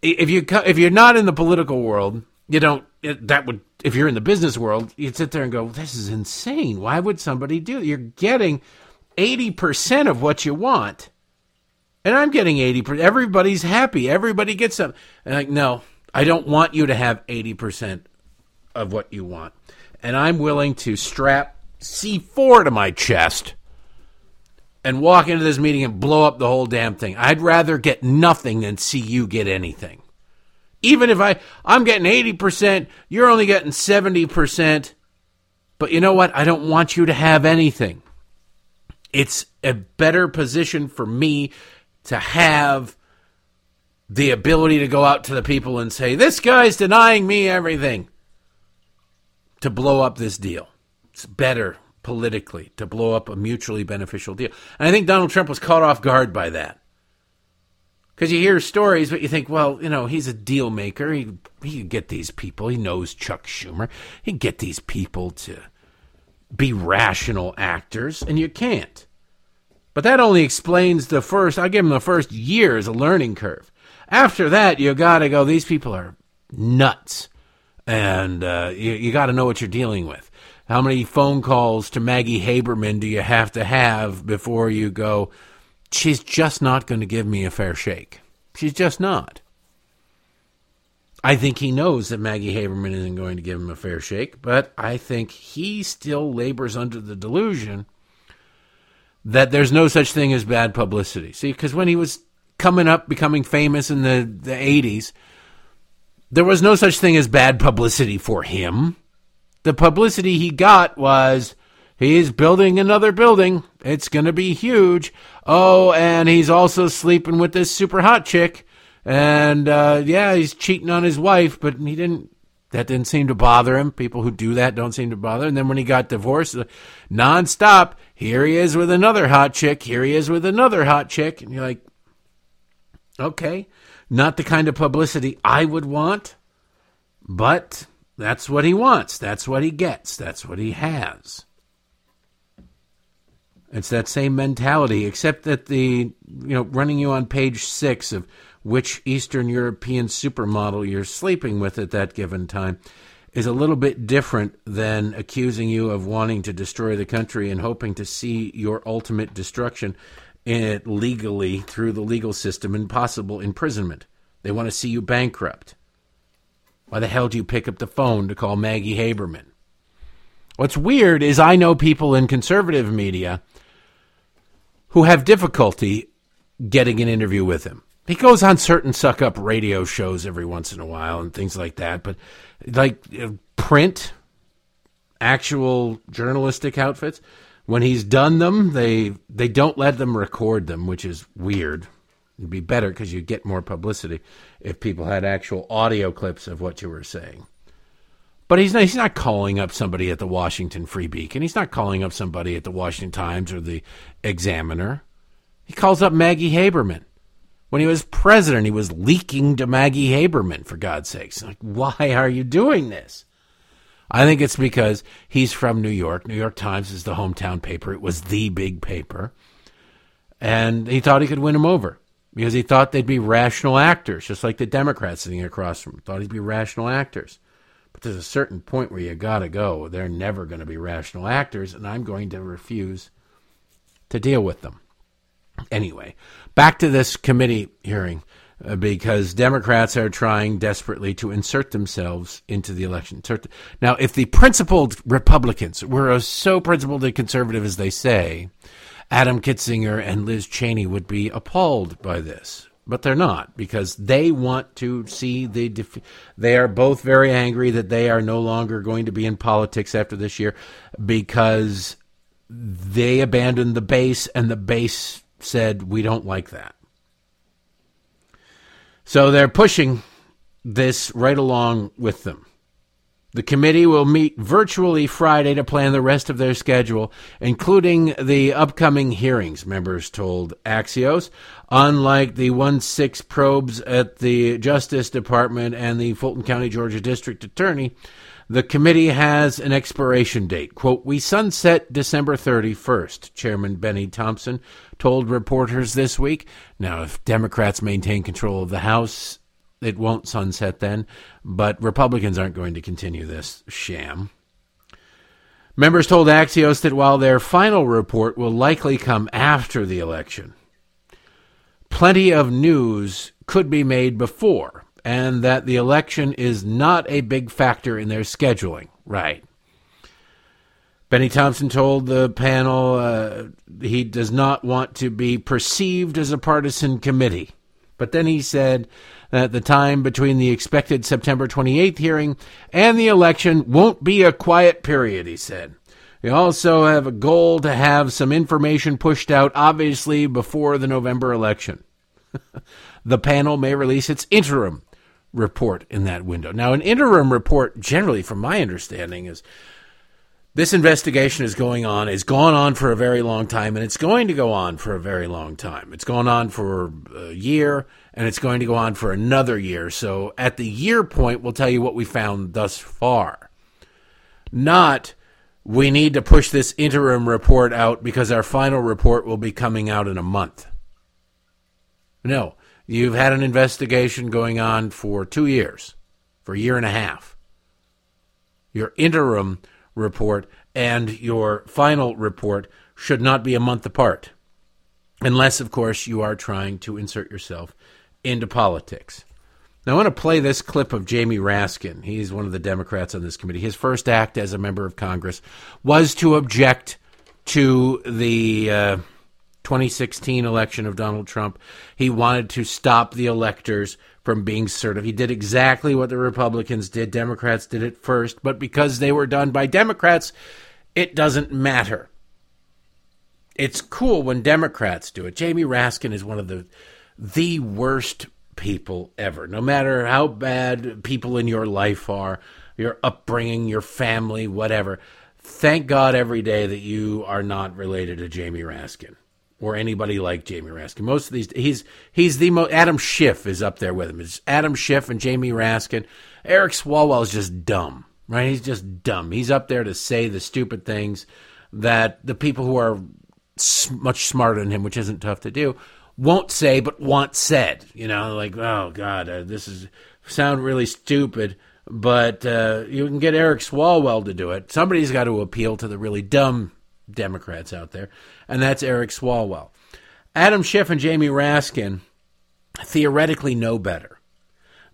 if you if you're not in the political world, you don't it, that would if you're in the business world, you'd sit there and go, this is insane. Why would somebody do it? You're getting eighty percent of what you want, and I'm getting eighty percent. Everybody's happy. Everybody gets something. And like, no, I don't want you to have eighty percent of what you want. And I'm willing to strap C four to my chest and walk into this meeting and blow up the whole damn thing. I'd rather get nothing than see you get anything. Even if I, I'm getting eighty percent, you're only getting seventy percent. But you know what? I don't want you to have anything. It's a better position for me to have the ability to go out to the people and say, this guy's denying me everything, to blow up this deal. It's better politically to blow up a mutually beneficial deal. And I think Donald Trump was caught off guard by that. Because you hear stories, but you think, well, you know, he's a deal maker. He, he can get these people. He knows Chuck Schumer. He can get these people to be rational actors, and you can't. But that only explains the first, I'll give them the first year as a learning curve. After that, you got to go, these people are nuts. And uh, you, you got to know what you're dealing with. How many phone calls to Maggie Haberman do you have to have before you go, she's just not going to give me a fair shake. She's just not. I think he knows that Maggie Haberman isn't going to give him a fair shake, but I think he still labors under the delusion that there's no such thing as bad publicity. See, because when he was coming up, becoming famous in the, the eighties, there was no such thing as bad publicity for him. The publicity he got was, he's building another building. It's going to be huge. Oh, and he's also sleeping with this super hot chick. And, uh, yeah, he's cheating on his wife, but he didn't, that didn't seem to bother him. People who do that don't seem to bother. And then when he got divorced, nonstop, here he is with another hot chick. Here he is with another hot chick. And you're like, okay, not the kind of publicity I would want, but that's what he wants. That's what he gets. That's what he has. It's that same mentality, except that the, you know, running you on page six of which Eastern European supermodel you're sleeping with at that given time is a little bit different than accusing you of wanting to destroy the country and hoping to see your ultimate destruction in it legally through the legal system and possible imprisonment. They want to see you bankrupt. Why the hell do you pick up the phone to call Maggie Haberman? What's weird is I know people in conservative media who have difficulty getting an interview with him. He goes on certain suck-up radio shows every once in a while and things like that, but like print, actual journalistic outfits, when he's done them, they they don't let them record them, which is weird. It'd be better because you get more publicity if people had actual audio clips of what you were saying. But he's not, he's not calling up somebody at the Washington Free Beacon. He's not calling up somebody at the Washington Times or the Examiner. He calls up Maggie Haberman. When he was president, he was leaking to Maggie Haberman, for God's sakes. Like, why are you doing this? I think it's because he's from New York. New York Times is the hometown paper. It was the big paper. And he thought he could win him over. because he thought they'd be rational actors, just like the Democrats sitting across from him thought he'd be rational actors. But there's a certain point where you got to go. They're never going to be rational actors, and I'm going to refuse to deal with them. Anyway, back to this committee hearing, uh, because Democrats are trying desperately to insert themselves into the election. Now, if the principled Republicans were so principled and conservative as they say, Adam Kitzinger and Liz Cheney would be appalled by this, but they're not, because they want to see the def- they are both very angry that they are no longer going to be in politics after this year because they abandoned the base, and the base said, we don't like that. So they're pushing this right along with them. The committee will meet virtually Friday to plan the rest of their schedule, including the upcoming hearings, members told Axios. Unlike the one six probes at the Justice Department and the Fulton County, Georgia District Attorney, the committee has an expiration date. Quote, we sunset December thirty-first, Chairman Benny Thompson told reporters this week. Now, if Democrats maintain control of the House, it won't sunset then, but Republicans aren't going to continue this sham. Members told Axios that while their final report will likely come after the election, plenty of news could be made before, and that the election is not a big factor in their scheduling. Right. Benny Thompson told the panel uh, he does not want to be perceived as a partisan committee. But then he said that the time between the expected September twenty-eighth hearing and the election won't be a quiet period, he said. We also have a goal to have some information pushed out, obviously, before the November election. The panel may release its interim report in that window. Now, an interim report, generally, from my understanding, is this investigation is going on, it's gone on for a very long time, and it's going to go on for a very long time. It's gone on for a year, and it's going to go on for another year. So at the year point, we'll tell you what we found thus far. Not, we need to push this interim report out because our final report will be coming out in a month. No, you've had an investigation going on for two years, for a year and a half. Your interim report and your final report should not be a month apart, unless, of course, you are trying to insert yourself into politics. Now, I want to play this clip of Jamie Raskin. He's one of the Democrats on this committee. His first act as a member of Congress was to object to the uh, twenty sixteen election of Donald Trump. He wanted to stop the electors from being certified. He did exactly what the Republicans did. Democrats did it first, but because they were done by Democrats, it doesn't matter. It's cool when Democrats do it. Jamie Raskin is one of the the worst people ever. No matter how bad people in your life are, your upbringing, your family, whatever, thank God every day that you are not related to Jamie Raskin. Or anybody like Jamie Raskin. Most of these, he's he's the most, Adam Schiff is up there with him. It's Adam Schiff and Jamie Raskin. Eric Swalwell is just dumb, right? He's just dumb. He's up there to say the stupid things that the people who are much smarter than him, which isn't tough to do, won't say but want said. You know, like, oh, God, uh, this is sound really stupid, but uh, you can get Eric Swalwell to do it. Somebody's got to appeal to the really dumb Democrats out there, and that's Eric Swalwell. Adam Schiff and Jamie Raskin theoretically know better,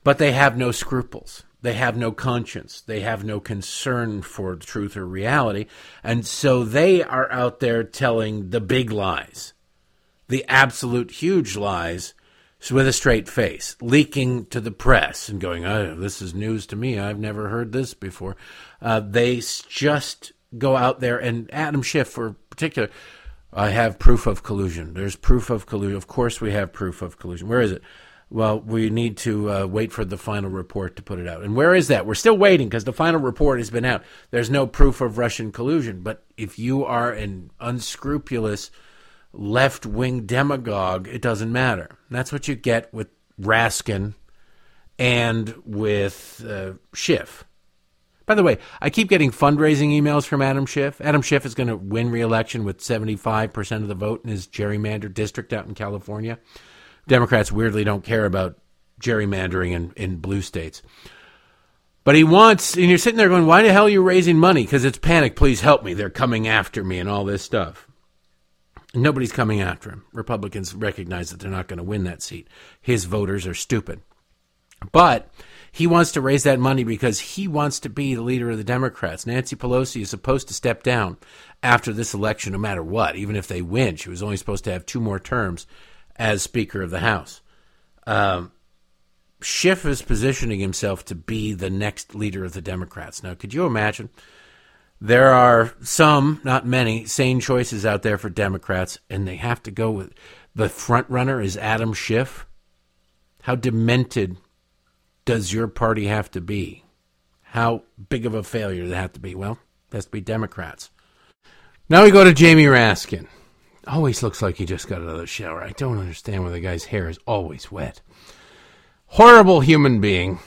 but they have no scruples. They have no conscience. They have no concern for truth or reality, and so they are out there telling the big lies, the absolute huge lies, with a straight face, leaking to the press and going, oh, this is news to me. I've never heard this before. Uh, they just go out there, and Adam Schiff for particular, I have proof of collusion. There's proof of collusion. Of course we have proof of collusion. Where is it? Well, we need to uh, wait for the final report to put it out. And where is that? We're still waiting because the final report has been out. There's no proof of Russian collusion. But if you are an unscrupulous left-wing demagogue, it doesn't matter. And that's what you get with Raskin and with uh, Schiff. By the way, I keep getting fundraising emails from Adam Schiff. Adam Schiff is going to win re-election with seventy-five percent of the vote in his gerrymandered district out in California. Democrats weirdly don't care about gerrymandering in, in blue states. But he wants, and you're sitting there going, why the hell are you raising money? Because it's panic, please help me, they're coming after me and all this stuff. And nobody's coming after him. Republicans recognize that they're not going to win that seat. His voters are stupid. But he wants to raise that money because he wants to be the leader of the Democrats. Nancy Pelosi is supposed to step down after this election no matter what, even if they win. She was only supposed to have two more terms as Speaker of the House. Um, Schiff is positioning himself to be the next leader of the Democrats. Now, could you imagine? There are some, not many, sane choices out there for Democrats, and they have to go with the front runner is Adam Schiff. How demented does your party have to be? How big of a failure does it have to be? Well, it has to be Democrats. Now we go to Jamie Raskin. Always looks like he just got out of the shower. I don't understand why the guy's hair is always wet. Horrible human being.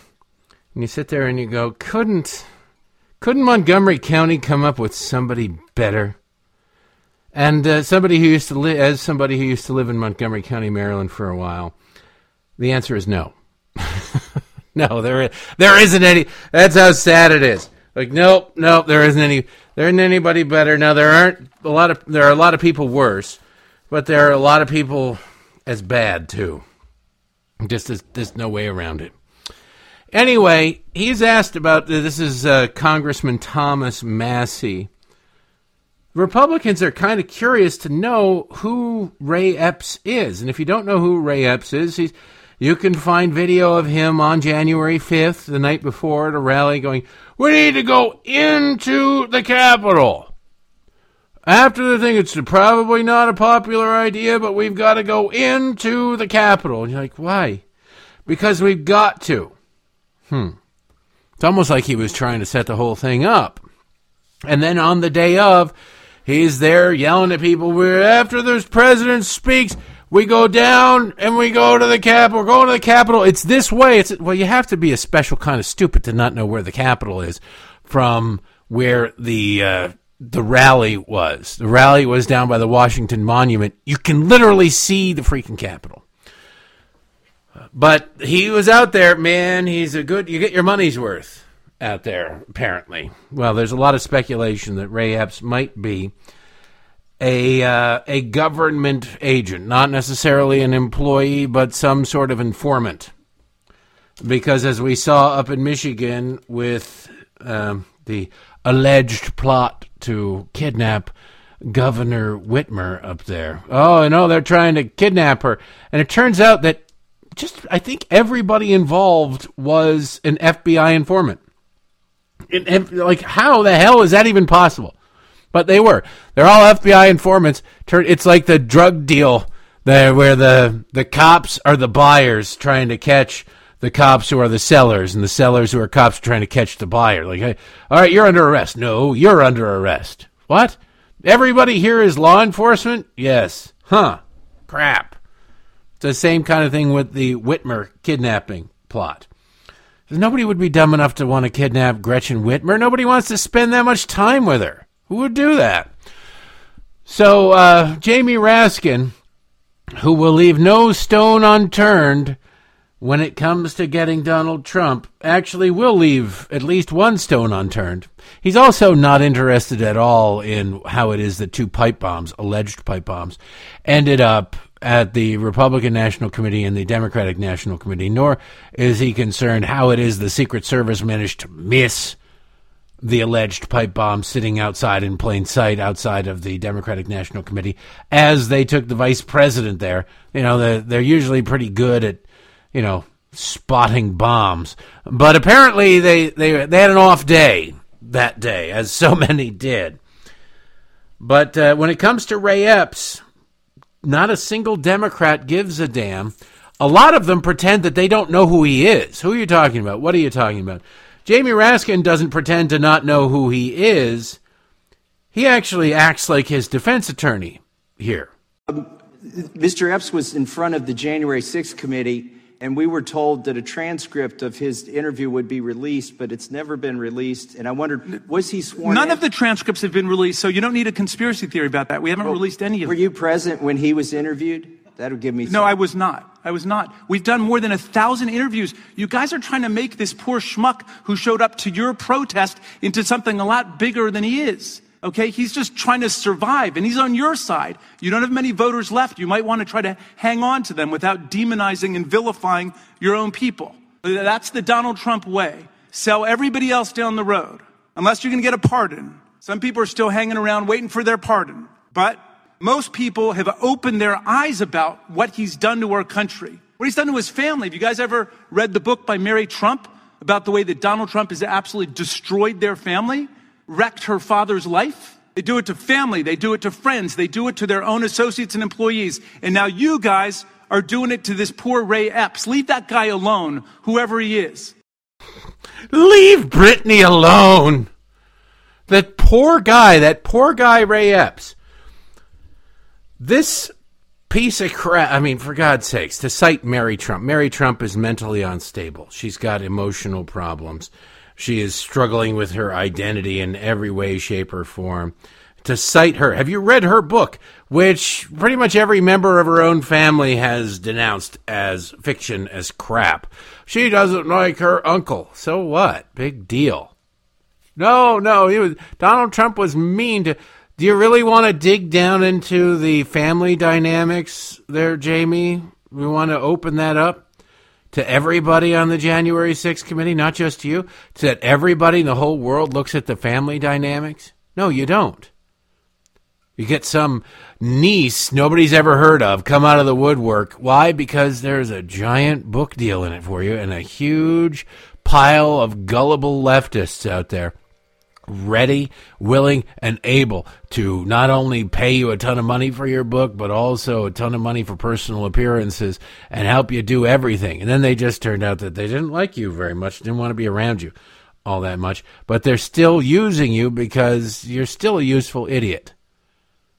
And you sit there and you go, couldn't couldn't Montgomery County come up with somebody better? And uh, somebody who used to live as somebody who used to live in Montgomery County, Maryland for a while, the answer is no. No, there is, there isn't any. That's how sad it is. Like, nope, nope, there isn't any. There isn't anybody better. Now there aren't a lot of there are a lot of people worse, but there are a lot of people as bad too. Just there's, there's no way around it. Anyway, he's asked about this is uh, Congressman Thomas Massey. Republicans are kind of curious to know who Ray Epps is, and if you don't know who Ray Epps is, he's you can find video of him on January fifth, the night before, at a rally going, we need to go into the Capitol. After the thing, it's probably not a popular idea, but we've got to go into the Capitol. And you're like, why? Because we've got to. Hmm. It's almost like he was trying to set the whole thing up. And then on the day of, he's there yelling at people, we're after this president speaks, we go down and we go to the Capitol. We're going to the Capitol. It's this way. It's well, you have to be a special kind of stupid to not know where the Capitol is from where the uh, the rally was. The rally was down by the Washington Monument. You can literally see the freaking Capitol. But he was out there, man. He's a good. You get your money's worth out there, apparently. Well, there's a lot of speculation that Ray Epps might be A uh, a government agent, not necessarily an employee, but some sort of informant. Because as we saw up in Michigan with um, the alleged plot to kidnap Governor Whitmer up there. Oh, no, they're trying to kidnap her. And it turns out that just I think everybody involved was an F B I informant. And, and, like, how the hell is that even possible? But they were. They're all F B I informants. It's like the drug deal there where the, the cops are the buyers trying to catch the cops who are the sellers, and the sellers who are cops trying to catch the buyer. Like, hey, all right, you're under arrest. No, you're under arrest. What? Everybody here is law enforcement? Yes. Huh. Crap. It's the same kind of thing with the Whitmer kidnapping plot. Nobody would be dumb enough to want to kidnap Gretchen Whitmer. Nobody wants to spend that much time with her. Who would do that? So uh, Jamie Raskin, who will leave no stone unturned when it comes to getting Donald Trump, actually will leave at least one stone unturned. He's also not interested at all in how it is that two pipe bombs, alleged pipe bombs, ended up at the Republican National Committee and the Democratic National Committee, nor is he concerned how it is the Secret Service managed to miss the alleged pipe bomb sitting outside in plain sight outside of the Democratic National Committee as they took the vice president there. You know, they're, they're usually pretty good at, you know, spotting bombs. But apparently they, they, they had an off day that day, as so many did. But uh, when it comes to Ray Epps, not a single Democrat gives a damn. A lot of them pretend that they don't know who he is. Who are you talking about? What are you talking about? Jamie Raskin doesn't pretend to not know who he is. He actually acts like his defense attorney here. Um, Mister Epps was in front of the January sixth committee, and we were told that a transcript of his interview would be released, but it's never been released. And I wondered, was he sworn? None in? Of the transcripts have been released, so you don't need a conspiracy theory about that. We haven't well, released any of them. Were you present when he was interviewed? That would give me some. No, I was not. I was not. We've done more than a thousand interviews. You guys are trying to make this poor schmuck who showed up to your protest into something a lot bigger than he is. Okay? He's just trying to survive, and he's on your side. You don't have many voters left. You might want to try to hang on to them without demonizing and vilifying your own people. That's the Donald Trump way. Sell everybody else down the road, unless you're going to get a pardon. Some people are still hanging around waiting for their pardon. But most people have opened their eyes about what he's done to our country, what he's done to his family. Have you guys ever read the book by Mary Trump about the way that Donald Trump has absolutely destroyed their family, wrecked her father's life? They do it to family. They do it to friends. They do it to their own associates and employees. And now you guys are doing it to this poor Ray Epps. Leave that guy alone, whoever he is. Leave Britney alone. That poor guy, that poor guy Ray Epps. This piece of crap, I mean, for God's sakes, to cite Mary Trump. Mary Trump is mentally unstable. She's got emotional problems. She is struggling with her identity in every way, shape, or form. To cite her, have you read her book, which pretty much every member of her own family has denounced as fiction, as crap? She doesn't like her uncle. So what? Big deal. No, no, he was, Donald Trump was mean to... Do you really want to dig down into the family dynamics there, Jamie? We want to open that up to everybody on the January sixth committee, not just you, so that everybody in the whole world looks at the family dynamics? No, you don't. You get some niece nobody's ever heard of come out of the woodwork. Why? Because there's a giant book deal in it for you and a huge pile of gullible leftists out there, ready, willing, and able to not only pay you a ton of money for your book, but also a ton of money for personal appearances and help you do everything. And then they just turned out that they didn't like you very much, didn't want to be around you all that much, but they're still using you because you're still a useful idiot.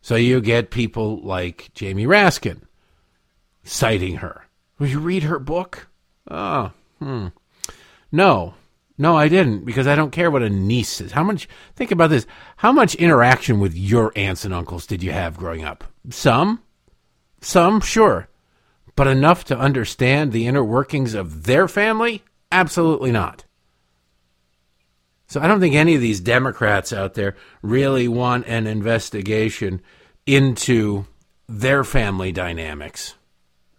So you get people like Jamie Raskin citing her. Will you read her book? Oh, hmm. No. No, I didn't, because I don't care what a niece is. How much, think about this, how much interaction with your aunts and uncles did you have growing up? Some, some, sure, but enough to understand the inner workings of their family? Absolutely not. So I don't think any of these Democrats out there really want an investigation into their family dynamics.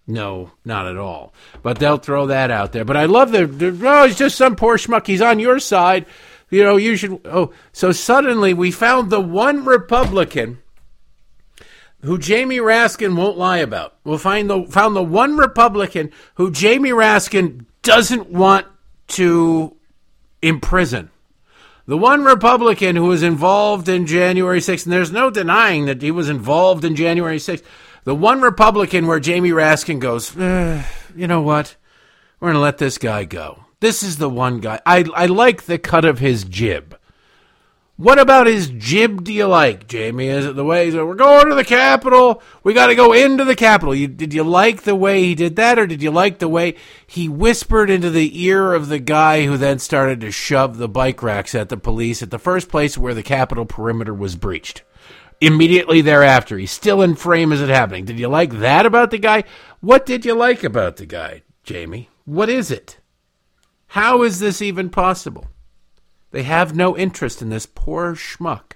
No, not at all. But they'll throw that out there. But I love the, the, oh, he's just some poor schmuck. He's on your side. You know, you should, oh. So suddenly we found the one Republican who Jamie Raskin won't lie about. We'll find the, found the one Republican who Jamie Raskin doesn't want to imprison. The one Republican who was involved in January sixth, and there's no denying that he was involved in January sixth, the one Republican where Jamie Raskin goes, eh, you know what? We're going to let this guy go. This is the one guy. I, I like the cut of his jib. What about his jib do you like, Jamie? Is it the way he's like, we're going to the Capitol. We got to go into the Capitol. You, did you like the way he did that, or did you like the way he whispered into the ear of the guy who then started to shove the bike racks at the police at the first place where the Capitol perimeter was breached? Immediately thereafter, he's still in frame as it happening. Did you like that about the guy? What did you like about the guy, Jamie? What is it? How is this even possible? They have no interest in this poor schmuck.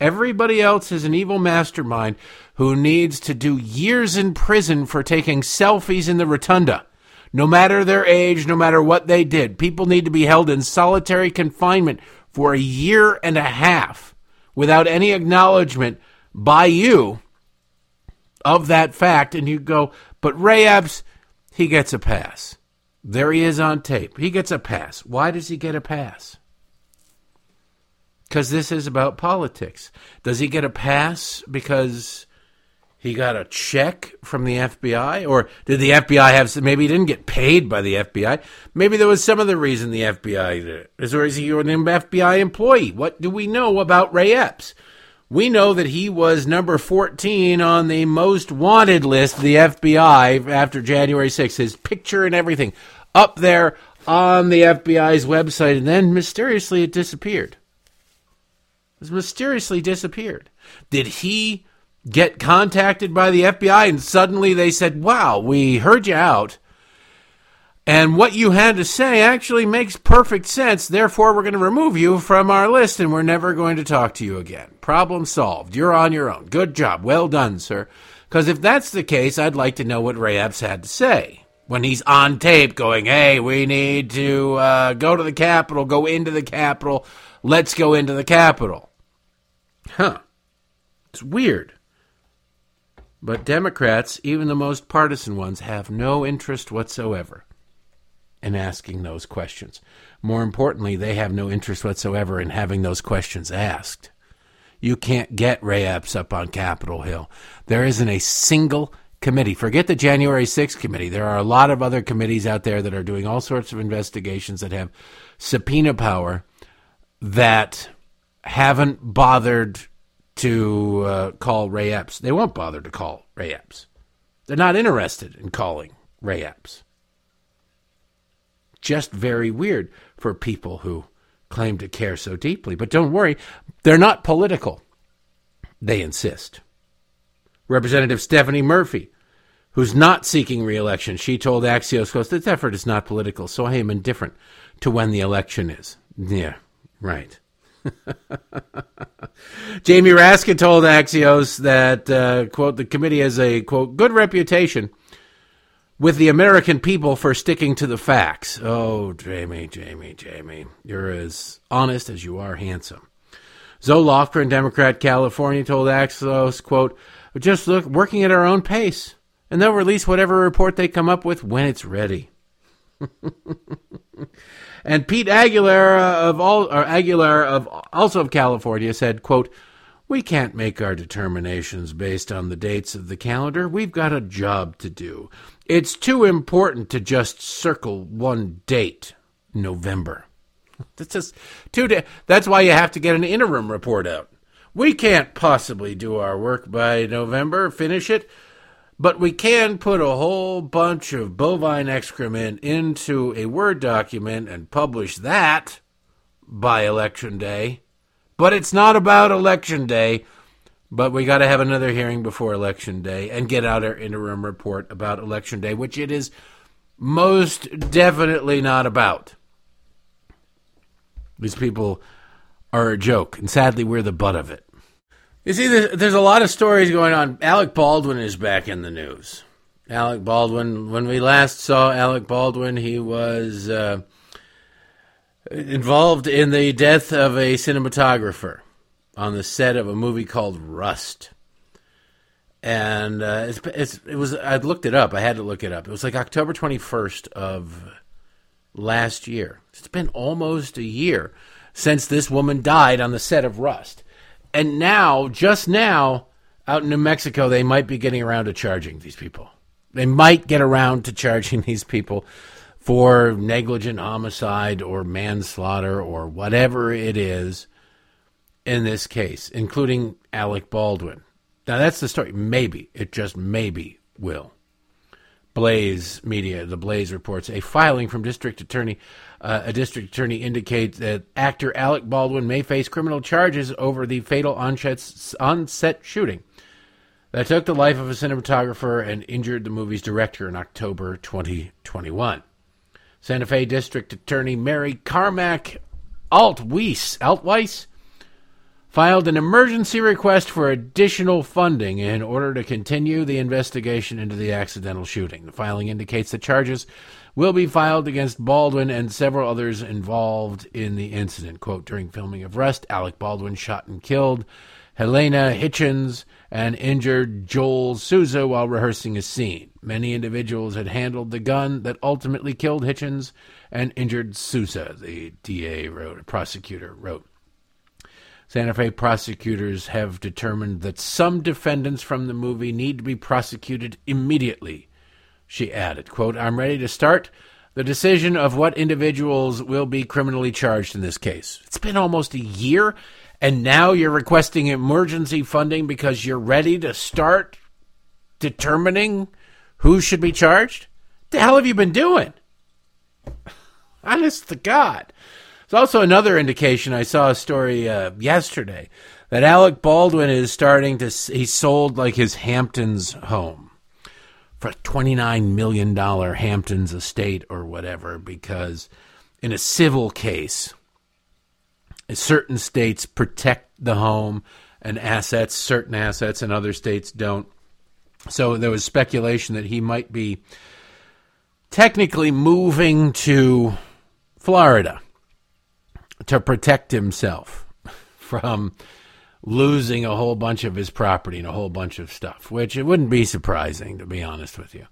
Everybody else is an evil mastermind who needs to do years in prison for taking selfies in the rotunda. No matter their age, no matter what they did, people need to be held in solitary confinement for a year and a half, without any acknowledgement by you of that fact. And you go, but Ray Epps, he gets a pass. There he is on tape. He gets a pass. Why does he get a pass? Because this is about politics. Does he get a pass because he got a check from the F B I? Or did the F B I have, maybe he didn't get paid by the F B I. Maybe there was some other reason the F B I did it. Is, or is he an F B I employee? What do we know about Ray Epps? We know that he was number fourteen on the most wanted list of the F B I after January sixth. His picture and everything up there on the F B I's website. And then mysteriously it disappeared. It mysteriously disappeared. Did he get contacted by the F B I, and suddenly they said, wow, we heard you out, and what you had to say actually makes perfect sense, therefore we're going to remove you from our list, and we're never going to talk to you again. Problem solved. You're on your own. Good job. Well done, sir. Because if that's the case, I'd like to know what Ray Epps had to say when he's on tape going, hey, we need to uh, go to the Capitol, go into the Capitol, let's go into the Capitol. Huh. It's weird. But Democrats, even the most partisan ones, have no interest whatsoever in asking those questions. More importantly, they have no interest whatsoever in having those questions asked. You can't get Ray Epps up on Capitol Hill. There isn't a single committee. Forget the January sixth committee. There are a lot of other committees out there that are doing all sorts of investigations that have subpoena power that haven't bothered to uh, call Ray Epps. They won't bother to call Ray Epps. They're not interested in calling Ray Epps. Just very weird for people who claim to care so deeply. But don't worry, they're not political, they insist. Representative Stephanie Murphy, who's not seeking re-election, she told Axios, goes, this effort is not political, so I am indifferent to when the election is. Yeah, right. Jamie Raskin told Axios that, uh, quote, the committee has a, quote, good reputation with the American people for sticking to the facts. Oh, Jamie, Jamie, Jamie, you're as honest as you are handsome. Zolofgren, Democrat, California, told Axios, quote, just look, working at our own pace, and they'll release whatever report they come up with when it's ready. And Pete Aguilera of all, or Aguilera of also of California said, quote, we can't make our determinations based on the dates of the calendar. We've got a job to do. It's too important to just circle one date, November. That's just two days. That's why you have to get an interim report out. We can't possibly do our work by November, finish it, but we can put a whole bunch of bovine excrement into a Word document and publish that by Election Day. But it's not about Election Day, but we got to have another hearing before Election Day and get out our interim report about Election Day, which it is most definitely not about. These people are a joke, and sadly, we're the butt of it. You see, there's a lot of stories going on. Alec Baldwin is back in the news. Alec Baldwin, when we last saw Alec Baldwin, he was uh, involved in the death of a cinematographer on the set of a movie called Rust. And uh, it's, it's, it was, I looked it up. I had to look it up. It was like October twenty-first of last year. It's been almost a year since this woman died on the set of Rust. And now, just now, out in New Mexico, they might be getting around to charging these people. They might get around to charging these people for negligent homicide or manslaughter or whatever it is in this case, including Alec Baldwin. Now, that's the story. Maybe, it just maybe will. Blaze Media, the Blaze reports, a filing from district attorney Uh, a district attorney indicates that actor Alec Baldwin may face criminal charges over the fatal on-set shooting that took the life of a cinematographer and injured the movie's director in October twenty twenty-one. Santa Fe District Attorney Mary Carmack Altweiss, Altweiss filed an emergency request for additional funding in order to continue the investigation into the accidental shooting. The filing indicates the charges will be filed against Baldwin and several others involved in the incident. Quote, during filming of Rust, Alec Baldwin shot and killed Helena Hitchens and injured Joel Souza while rehearsing a scene. Many individuals had handled the gun that ultimately killed Hitchens and injured Souza, the D A wrote, prosecutor wrote. Santa Fe prosecutors have determined that some defendants from the movie need to be prosecuted immediately. She added, quote, I'm ready to start the decision of what individuals will be criminally charged in this case. It's been almost a year, and now you're requesting emergency funding because you're ready to start determining who should be charged? What the hell have you been doing? Honest to God. There's also another indication. I saw a story uh, yesterday that Alec Baldwin is starting to, he sold like his Hamptons home for a twenty-nine million dollars Hamptons estate or whatever, because in a civil case, certain states protect the home and assets, certain assets, and other states don't. So there was speculation that he might be technically moving to Florida to protect himself from losing a whole bunch of his property and a whole bunch of stuff, which it wouldn't be surprising, to be honest with you.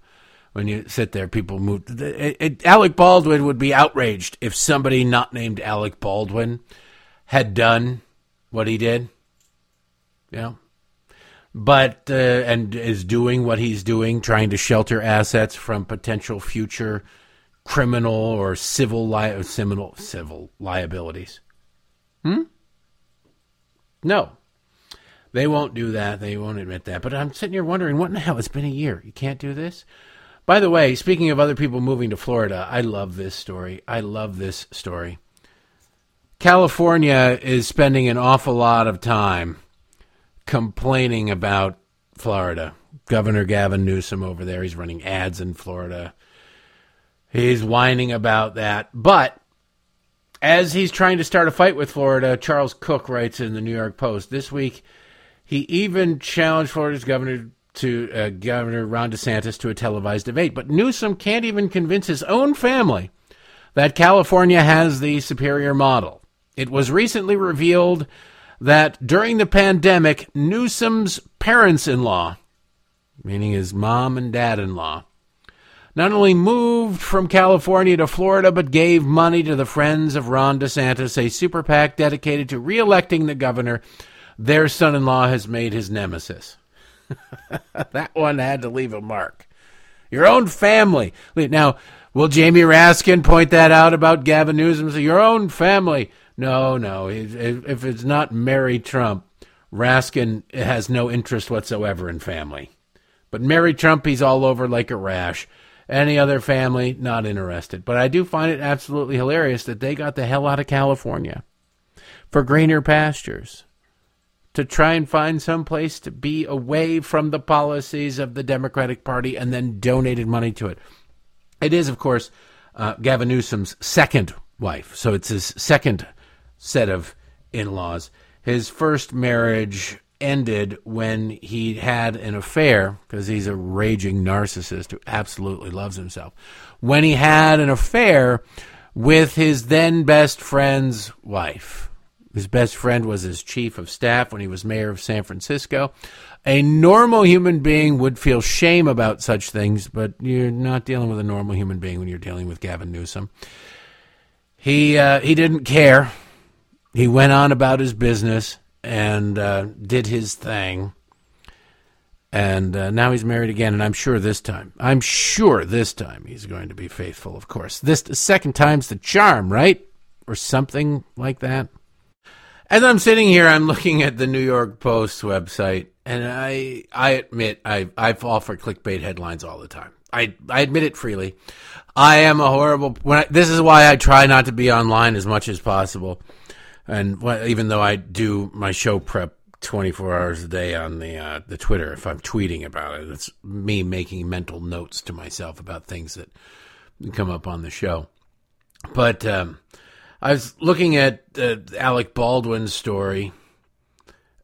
When you sit there, people move. It, it, Alec Baldwin would be outraged if somebody not named Alec Baldwin had done what he did. You know? But, uh, and is doing what he's doing, trying to shelter assets from potential future criminal or civil, li- civil, civil liabilities. Hmm? No. They won't do that. They won't admit that. But I'm sitting here wondering, what in the hell? It's been a year. You can't do this? By the way, speaking of other people moving to Florida, I love this story. I love this story. California is spending an awful lot of time complaining about Florida. Governor Gavin Newsom over there, he's running ads in Florida. He's whining about that. But as he's trying to start a fight with Florida, Charles Cook writes in the New York Post this week, he even challenged Florida's governor to uh, Governor Ron DeSantis to a televised debate. But Newsom can't even convince his own family that California has the superior model. It was recently revealed that during the pandemic, Newsom's parents-in-law, meaning his mom and dad-in-law, not only moved from California to Florida, but gave money to the Friends of Ron DeSantis, a super PAC dedicated to re-electing the governor their son-in-law has made his nemesis. That one had to leave a mark. Your own family. Now, will Jamie Raskin point that out about Gavin Newsom? So your own family. No, no. If it's not Mary Trump, Raskin has no interest whatsoever in family. But Mary Trump, he's all over like a rash. Any other family, not interested. But I do find it absolutely hilarious that they got the hell out of California for greener pastures, to try and find some place to be away from the policies of the Democratic Party, and then donated money to it. It is, of course, uh, Gavin Newsom's second wife. So it's his second set of in-laws. His first marriage ended when he had an affair, because he's a raging narcissist who absolutely loves himself, when he had an affair with his then best friend's wife. His best friend was his chief of staff when he was mayor of San Francisco. A normal human being would feel shame about such things, but you're not dealing with a normal human being when you're dealing with Gavin Newsom. He uh, he didn't care. He went on about his business and uh, did his thing. And uh, now he's married again, and I'm sure this time. I'm sure this time he's going to be faithful, of course. This the second time's the charm, right? Or something like that. As I'm sitting here, I'm looking at the New York Post website, and I I admit I, I fall for clickbait headlines all the time. I, I admit it freely. I am a horrible... When I, this is why I try not to be online as much as possible, and well, even though I do my show prep twenty-four hours a day on the uh, the Twitter, if I'm tweeting about it, it's me making mental notes to myself about things that come up on the show. But... Um, I was looking at uh, Alec Baldwin's story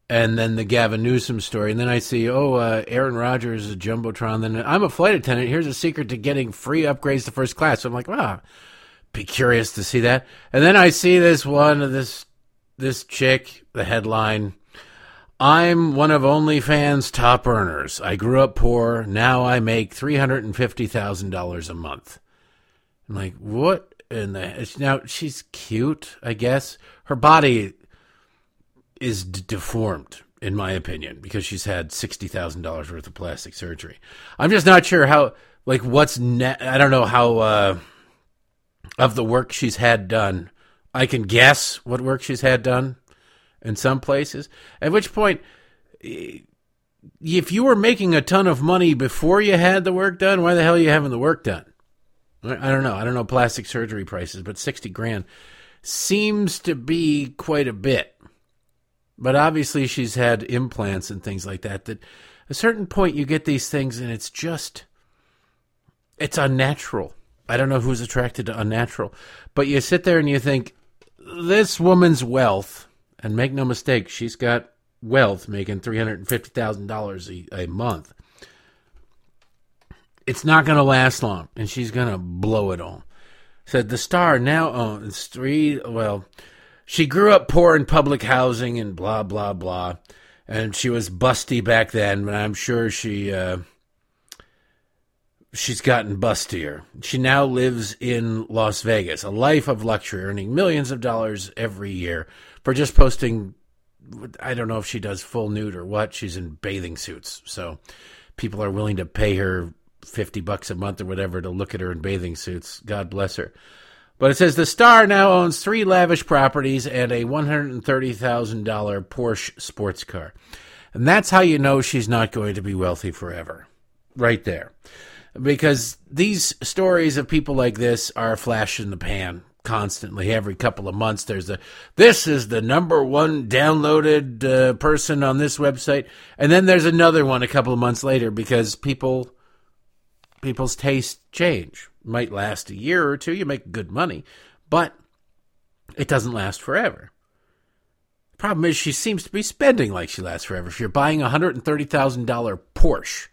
and then the Gavin Newsom story. And then I see, oh, uh, Aaron Rodgers is a Jumbotron. Then I'm a flight attendant. Here's a secret to getting free upgrades to first class. So I'm like, ah, be curious to see that. And then I see this one, this this chick, the headline, I'm one of OnlyFans' top earners. I grew up poor. Now I make three hundred fifty thousand dollars a month. I'm like, what? In the, now, she's cute, I guess. Her body is d- deformed, in my opinion, because she's had sixty thousand dollars worth of plastic surgery. I'm just not sure how, like, what's, ne- I don't know how, uh, of the work she's had done. I can guess what work she's had done in some places. At which point, if you were making a ton of money before you had the work done, why the hell are you having the work done? I don't know. I don't know plastic surgery prices, but sixty grand seems to be quite a bit. But obviously she's had implants and things like that, that at a certain point you get these things and it's just, it's unnatural. I don't know who's attracted to unnatural. But you sit there and you think, this woman's wealth, and make no mistake, she's got wealth making three hundred fifty thousand dollars a, a month. It's not going to last long, and she's going to blow it all. Said the star now owns three, well, she grew up poor in public housing and blah, blah, blah. And she was busty back then, but I'm sure she uh, she's gotten bustier. She now lives in Las Vegas, a life of luxury, earning millions of dollars every year for just posting. I don't know if she does full nude or what. She's in bathing suits, so people are willing to pay her fifty bucks a month or whatever to look at her in bathing suits. God bless her. But it says the star now owns three lavish properties and a one hundred thirty thousand dollars Porsche sports car. And that's how you know she's not going to be wealthy forever. Right there. Because these stories of people like this are a flash in the pan constantly. Every couple of months there's a, this is the number one downloaded uh, person on this website. And then there's another one a couple of months later because people... People's tastes change. Might last a year or two. You make good money, but it doesn't last forever. The problem is she seems to be spending like she lasts forever. If you're buying a one hundred thirty thousand dollars Porsche,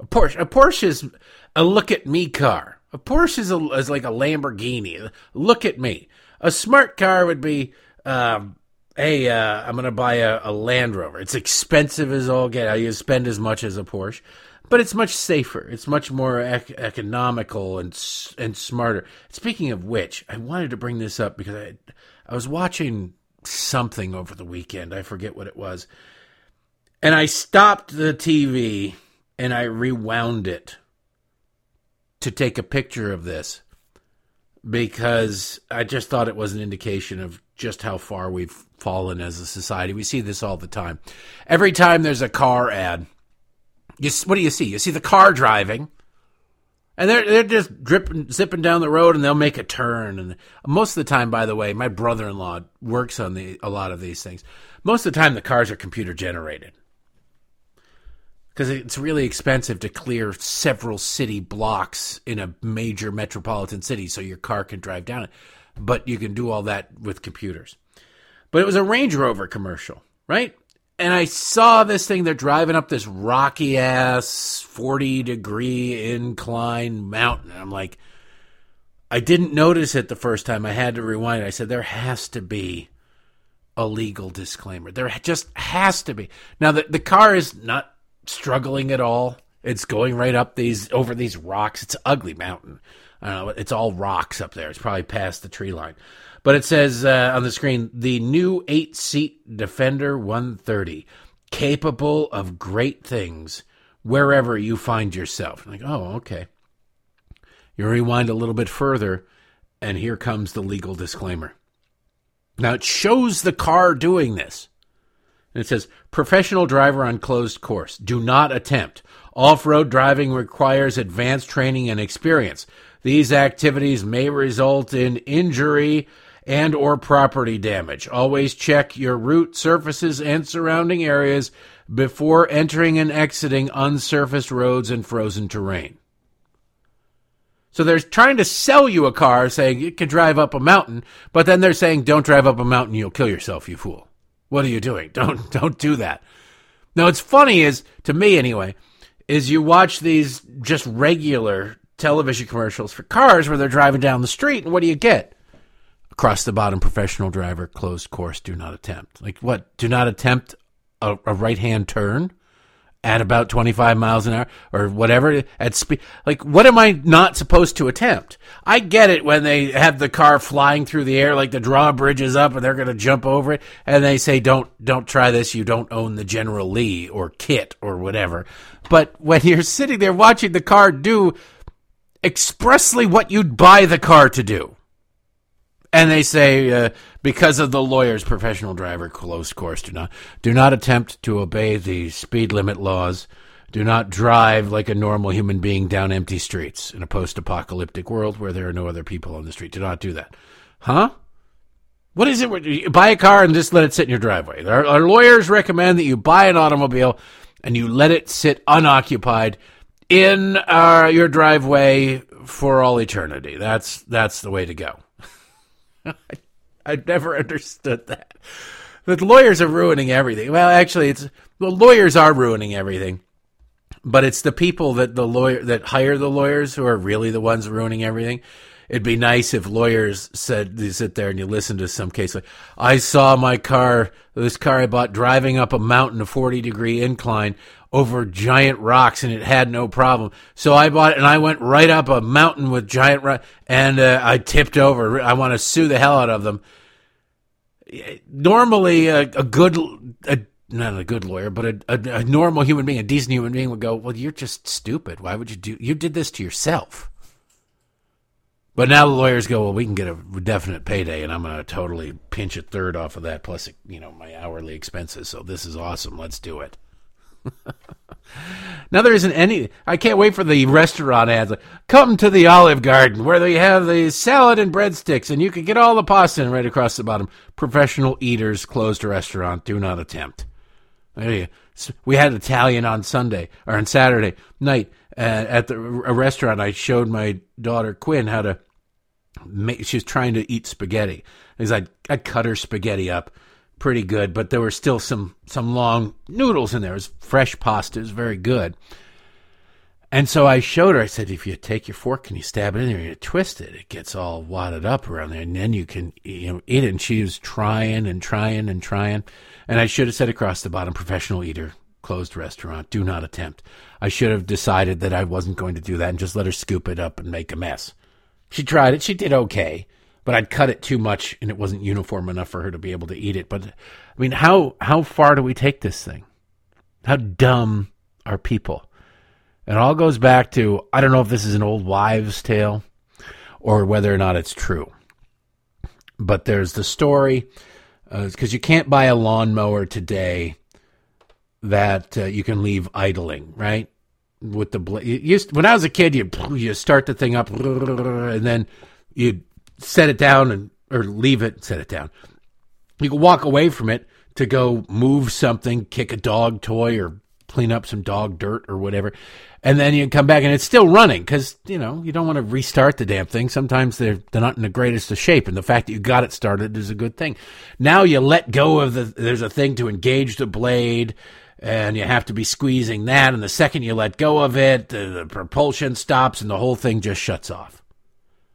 a Porsche, a Porsche is a look at me car. A Porsche is, a, is like a Lamborghini. Look at me. A smart car would be, um, hey, uh, I'm going to buy a, a Land Rover. It's expensive as all get out. You spend as much as a Porsche. But it's much safer. It's much more ec- economical and and smarter. Speaking of which, I wanted to bring this up because I I was watching something over the weekend. I forget what it was. And I stopped the T V and I rewound it to take a picture of this because I just thought it was an indication of just how far we've fallen as a society. We see this all the time. Every time there's a car ad, You, what do you see? You see the car driving, and they're they're just dripping, zipping down the road, and they'll make a turn. And most of the time, by the way, my brother-in-law works on the a lot of these things. Most of the time, the cars are computer-generated because it's really expensive to clear several city blocks in a major metropolitan city so your car can drive down it. But you can do all that with computers. But it was a Range Rover commercial, right? And I saw this thing. They're driving up this rocky-ass forty-degree incline mountain. And I'm like, I didn't notice it the first time. I had to rewind it. I said, there has to be a legal disclaimer. There just has to be. Now, the, the car is not struggling at all. It's going right up these over these rocks. It's an ugly mountain. I don't know. It's all rocks up there. It's probably past the tree line. But it says uh, on the screen, the new eight-seat Defender one thirty, capable of great things wherever you find yourself. I'm like, oh, okay. You rewind a little bit further, and here comes the legal disclaimer. Now, it shows the car doing this. And it says, professional driver on closed course. Do not attempt. Off-road driving requires advanced training and experience. These activities may result in injury and or property damage. Always check your route, surfaces, and surrounding areas before entering and exiting unsurfaced roads and frozen terrain. So they're trying to sell you a car saying it can drive up a mountain, but then they're saying don't drive up a mountain, you'll kill yourself, you fool. What are you doing? Don't don't do that. Now, what's funny is, to me anyway, is you watch these just regular television commercials for cars where they're driving down the street, and what do you get? Across the bottom, professional driver, closed course, do not attempt. Like what? Do not attempt a, a right-hand turn at about twenty-five miles an hour or whatever at speed. Like what am I not supposed to attempt? I get it when they have the car flying through the air, like the drawbridge is up and they're going to jump over it, and they say don't don't try this. You don't own the General Lee or Kit or whatever. But when you're sitting there watching the car do expressly what you'd buy the car to do. And they say, uh, because of the lawyers, professional driver, closed course, do not do not attempt to obey the speed limit laws. Do not drive like a normal human being down empty streets in a post-apocalyptic world where there are no other people on the street. Do not do that. Huh? What is it? You buy a car and just let it sit in your driveway. Our, our lawyers recommend that you buy an automobile and you let it sit unoccupied in uh, your driveway for all eternity. That's that's the way to go. I, I never understood that. The lawyers are ruining everything. Well, actually, it's the lawyers are ruining everything. But it's the people that the lawyer that hire the lawyers who are really the ones ruining everything. It'd be nice if lawyers said, you sit there and you listen to some case like, I saw my car, this car I bought, driving up a mountain, a forty degree incline over giant rocks, and it had no problem. So I bought it, and I went right up a mountain with giant rocks, and uh, I tipped over. I want to sue the hell out of them. Normally, a, a good... A, not a good lawyer, but a, a, a normal human being, a decent human being would go, well, you're just stupid. Why would you do, you did this to yourself. But now the lawyers go, well, we can get a definite payday, and I'm going to totally pinch a third off of that, plus, you know, my hourly expenses. So this is awesome. Let's do it. Now there isn't any, I can't wait for the restaurant ads. Like, come to the Olive Garden where they have the salad and breadsticks, and you can get all the pasta in right across the bottom. Professional eaters closed a restaurant. Do not attempt. We had Italian on Sunday or on Saturday night uh, at the, a restaurant. I showed my daughter Quinn how to make. She was trying to eat spaghetti. I I cut her spaghetti up pretty good, but there were still some some long noodles in there. It was fresh pasta. It was very good. And so I showed her. I said, if you take your fork and you stab it in there and you twist it, it gets all wadded up around there, and then you can you know, eat it. And she was trying and trying and trying. And I should have said across the bottom, professional eater, closed restaurant, do not attempt. I should have decided that I wasn't going to do that and just let her scoop it up and make a mess. She tried it. She did okay. But I'd cut it too much, and it wasn't uniform enough for her to be able to eat it. But, I mean, how how far do we take this thing? How dumb are people? It all goes back to, I don't know if this is an old wives' tale or whether or not it's true. But there's the story, because uh, you can't buy a lawnmower today that uh, you can leave idling, right? With the bla- you used to, when I was a kid, you you start the thing up, and then you set it down and or leave it and set it down. You can walk away from it to go move something, kick a dog toy or clean up some dog dirt or whatever, and then you come back and it's still running because, you know, you don't want to restart the damn thing. Sometimes they're, they're not in the greatest of shape, and the fact that you got it started is a good thing. Now you let go of the, there's a thing to engage the blade, and you have to be squeezing that, and the second you let go of it, the, the propulsion stops and the whole thing just shuts off.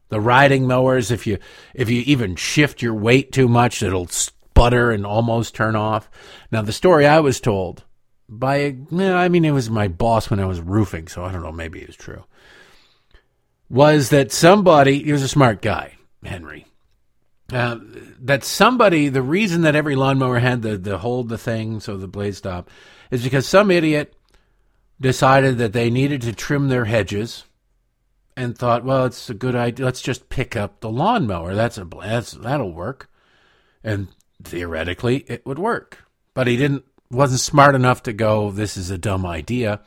The riding mowers, if you if you even shift your weight too much, it'll sputter and almost turn off. Now, the story I was told by, I mean, it was my boss when I was roofing, so I don't know, maybe it was true, was that somebody, he was a smart guy, Henry, uh, that somebody, the reason that every lawnmower had the, the hold the thing so the blade stopped is because some idiot decided that they needed to trim their hedges and thought, well, it's a good idea, let's just pick up the lawnmower, that's a, that's, that'll work. And theoretically, it would work. But he didn't, wasn't smart enough to go, this is a dumb idea.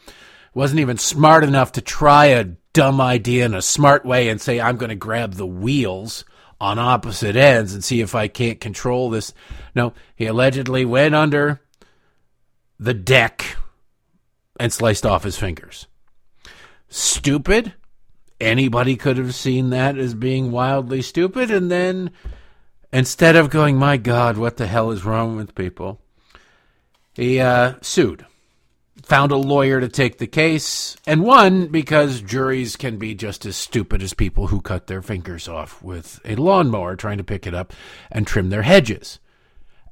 Wasn't even smart enough to try a dumb idea in a smart way and say, I'm going to grab the wheels on opposite ends and see if I can't control this. No, he allegedly went under the deck and sliced off his fingers. Stupid. Anybody could have seen that as being wildly stupid. And then instead of going, my God, what the hell is wrong with people? He uh, sued, found a lawyer to take the case, and won because juries can be just as stupid as people who cut their fingers off with a lawnmower trying to pick it up and trim their hedges.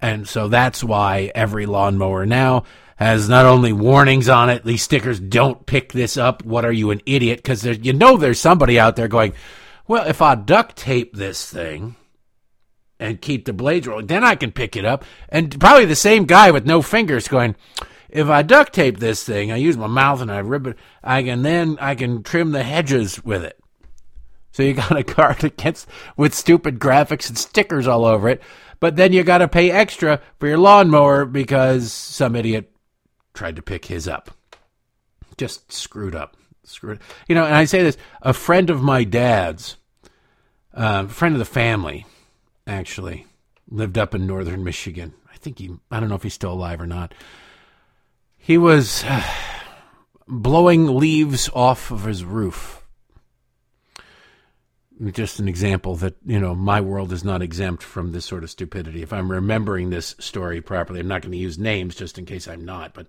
And so that's why every lawnmower now has not only warnings on it, these stickers, don't pick this up, what are you, an idiot? Because you know there's somebody out there going, well, if I duct tape this thing and keep the blades rolling, then I can pick it up. And probably the same guy with no fingers going, if I duct tape this thing, I use my mouth and I rip it, I can then I can trim the hedges with it. So you got a card against with stupid graphics and stickers all over it, but then you got to pay extra for your lawnmower because some idiot tried to pick his up. Just screwed up. Screwed. You know, and I say this, a friend of my dad's, a uh, friend of the family, actually, lived up in northern Michigan. I think he, I don't know if he's still alive or not. He was uh, blowing leaves off of his roof. Just an example that, you know, my world is not exempt from this sort of stupidity. If I'm remembering this story properly, I'm not going to use names just in case I'm not, but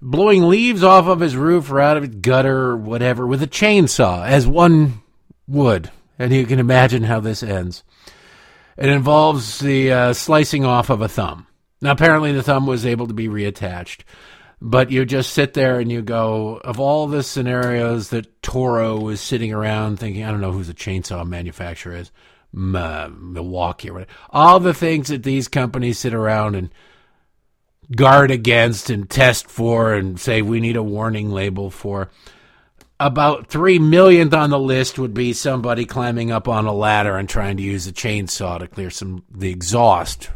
blowing leaves off of his roof or out of his gutter or whatever with a chainsaw, as one would. And you can imagine how this ends. It involves the uh, slicing off of a thumb. Now, apparently the thumb was able to be reattached. But you just sit there and you go, of all the scenarios that Toro was sitting around thinking, I don't know who's a chainsaw manufacturer is, Milwaukee or whatever. All the things that these companies sit around and guard against and test for and say we need a warning label for. About three millionth on the list would be somebody climbing up on a ladder and trying to use a chainsaw to clear some the exhaust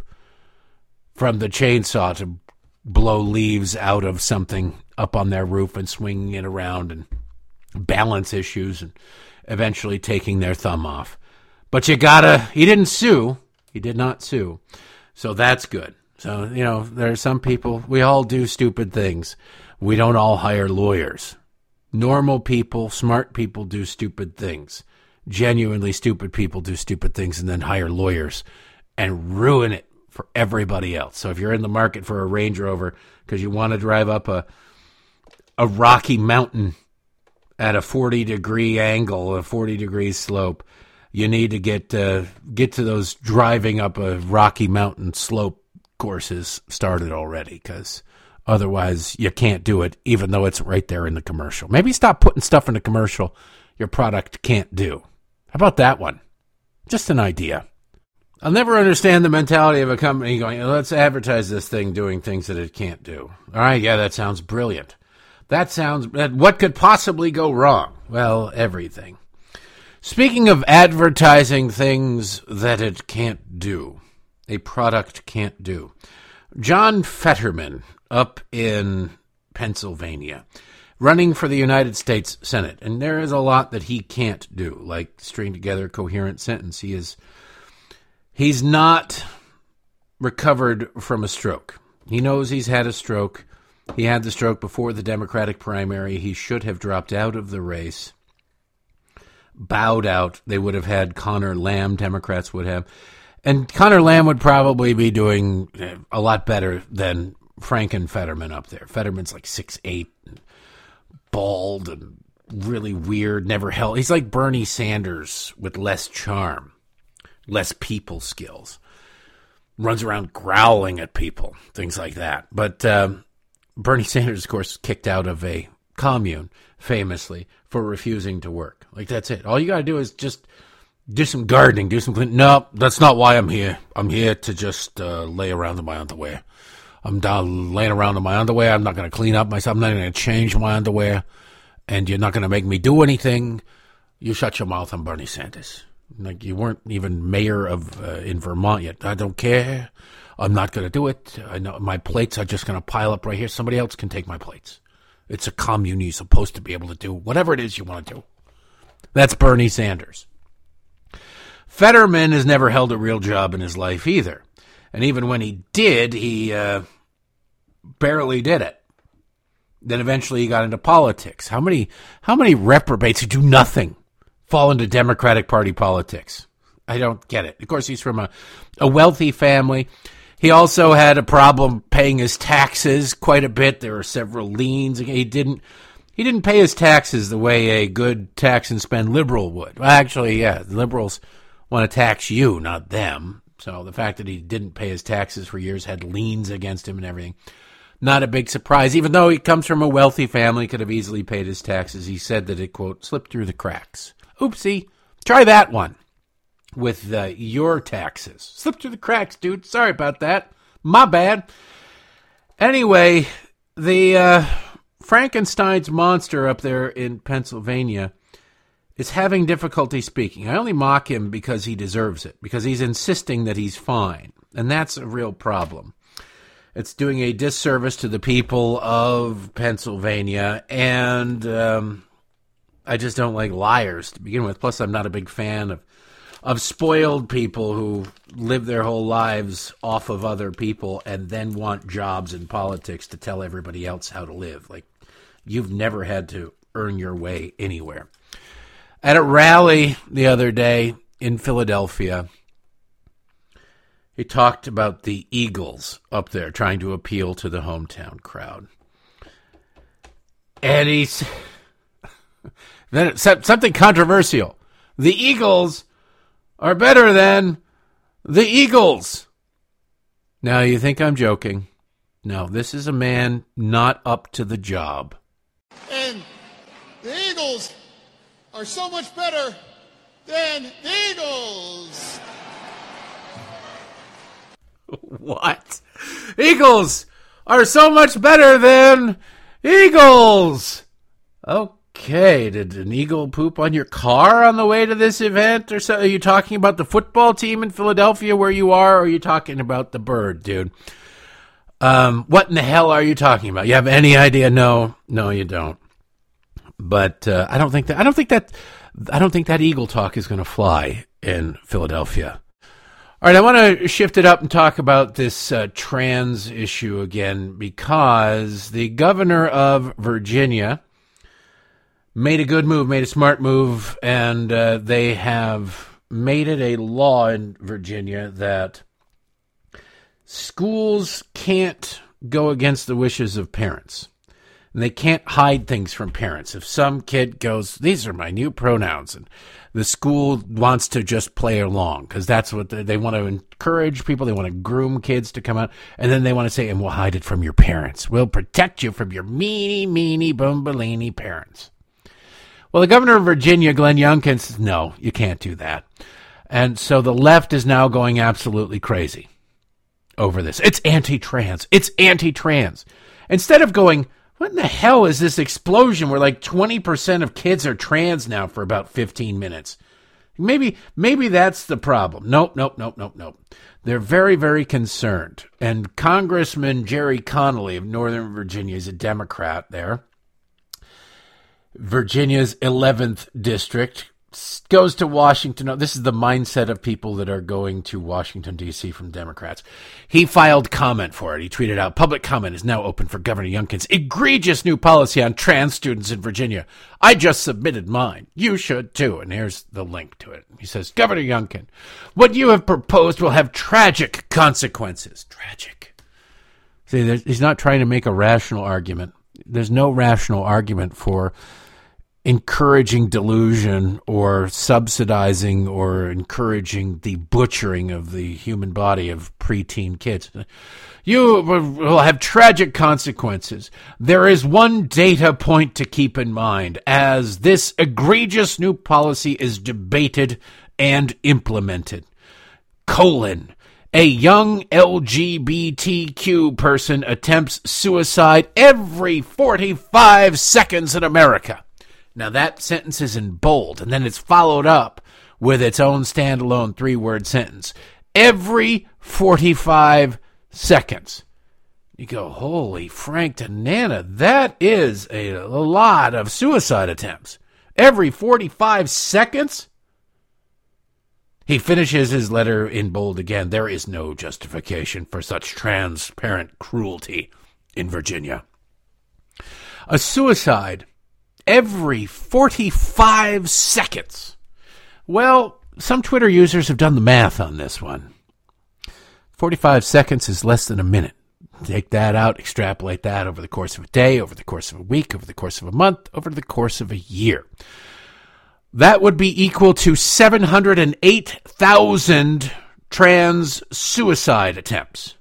from the chainsaw to blow leaves out of something up on their roof and swinging it around and balance issues and eventually taking their thumb off. But you gotta, he didn't sue. He did not sue. So that's good. So, you know, there are some people, we all do stupid things. We don't all hire lawyers. Normal people, smart people do stupid things. Genuinely stupid people do stupid things and then hire lawyers and ruin it for everybody else. So if you're in the market for a Range Rover because you want to drive up a a rocky mountain at a forty-degree angle, a forty-degree slope, you need to get uh, get to those driving up a rocky mountain slope courses started already, because otherwise you can't do it, even though it's right there in the commercial. Maybe stop putting stuff in the commercial your product can't do. How about that one? Just an idea. I'll never understand the mentality of a company going, let's advertise this thing doing things that it can't do. All right, yeah, that sounds brilliant. That sounds, what could possibly go wrong? Well, everything. Speaking of advertising things that it can't do, a product can't do, John Fetterman up in Pennsylvania, running for the United States Senate. And there is a lot that he can't do, like string together a coherent sentence. He is... He's not recovered from a stroke. He knows he's had a stroke. He had the stroke before the Democratic primary. He should have dropped out of the race, bowed out. They would have had Connor Lamb, Democrats would have. And Connor Lamb would probably be doing a lot better than Franken Fetterman up there. Fetterman's like six eight, and bald, and really weird, never held. He's like Bernie Sanders with less charm. Less people skills, runs around growling at people, things like that. But um, Bernie Sanders, of course, kicked out of a commune, famously, for refusing to work. Like, that's it. All you got to do is just do some gardening, do some cleaning. No, that's not why I'm here. I'm here to just uh, lay around in my underwear. I'm down laying around in my underwear. I'm not going to clean up myself. I'm not going to change my underwear. And you're not going to make me do anything. You shut your mouth, I'm Bernie Sanders. Like, you weren't even mayor of uh, in Vermont yet. I don't care. I'm not going to do it. I know my plates are just going to pile up right here. Somebody else can take my plates. It's a commune. You're supposed to be able to do whatever it is you want to do. That's Bernie Sanders. Fetterman has never held a real job in his life either. And even when he did, he uh, barely did it. Then eventually he got into politics. How many, how many reprobates who do nothing fall into Democratic Party politics? I don't get it. Of course, he's from a, a wealthy family. He also had a problem paying his taxes quite a bit. There were several liens. He didn't he didn't pay his taxes the way a good tax and spend liberal would. Well, actually, yeah, the liberals want to tax you, not them. So the fact that he didn't pay his taxes for years, had liens against him and everything, not a big surprise. Even though he comes from a wealthy family, could have easily paid his taxes. He said that it, quote, slipped through the cracks. Oopsie. Try that one with uh, your taxes. Slipped through the cracks, dude. Sorry about that. My bad. Anyway, the uh, Frankenstein's monster up there in Pennsylvania is having difficulty speaking. I only mock him because he deserves it, because he's insisting that he's fine. And that's a real problem. It's doing a disservice to the people of Pennsylvania, and um, I just don't like liars to begin with. Plus, I'm not a big fan of of spoiled people who live their whole lives off of other people and then want jobs in politics to tell everybody else how to live. Like, you've never had to earn your way anywhere. At a rally the other day in Philadelphia, he talked about the Eagles up there trying to appeal to the hometown crowd. And he's... then something controversial. The Eagles are better than the Eagles. Now, you think I'm joking. No, this is a man not up to the job. And the Eagles are so much better than the Eagles. What? Eagles are so much better than Eagles. Okay, did an eagle poop on your car on the way to this event or so? Are you talking about the football team in Philadelphia where you are, or are you talking about the bird, dude? Um, what in the hell are you talking about? You have any idea? No, no, you don't. But uh, I don't think that I don't think that I don't think that eagle talk is going to fly in Philadelphia. All right, I want to shift it up and talk about this uh, trans issue again, because the governor of Virginia made a good move, made a smart move, and uh, they have made it a law in Virginia that schools can't go against the wishes of parents. And they can't hide things from parents. If some kid goes, these are my new pronouns, and the school wants to just play along, because that's what they, they want to encourage people. They want to groom kids to come out. And then they want to say, and we'll hide it from your parents. We'll protect you from your meanie, meanie, bumbalini parents. Well, the governor of Virginia, Glenn Youngkin, says, no, you can't do that. And so the left is now going absolutely crazy over this. It's anti-trans. It's anti-trans. Instead of going, what in the hell is this explosion where like twenty percent of kids are trans now for about fifteen minutes? Maybe maybe that's the problem. Nope, nope, nope, nope, nope. They're very, very concerned. And Congressman Jerry Connolly of Northern Virginia is a Democrat there. Virginia's eleventh district goes to Washington. This is the mindset of people that are going to Washington, D C from Democrats. He filed comment for it. He tweeted out, public comment is now open for Governor Youngkin's egregious new policy on trans students in Virginia. I just submitted mine. You should too. And here's the link to it. He says, Governor Youngkin, what you have proposed will have tragic consequences. Tragic. See, he's not trying to make a rational argument. There's no rational argument for encouraging delusion or subsidizing or encouraging the butchering of the human body of preteen kids. You will have tragic consequences. There is one data point to keep in mind as this egregious new policy is debated and implemented. Colon. A young L G B T Q person attempts suicide every forty-five seconds in America. Now that sentence is in bold, and then it's followed up with its own standalone three-word sentence. Every forty-five seconds. You go, holy Frank Tanana, that is a lot of suicide attempts. Every forty-five seconds? He finishes his letter in bold again. There is no justification for such transparent cruelty in Virginia. A suicide every forty-five seconds. Well, some Twitter users have done the math on this one. forty-five seconds is less than a minute. Take that out, extrapolate that over the course of a day, over the course of a week, over the course of a month, over the course of a year. That would be equal to seven hundred eight thousand trans suicide attempts.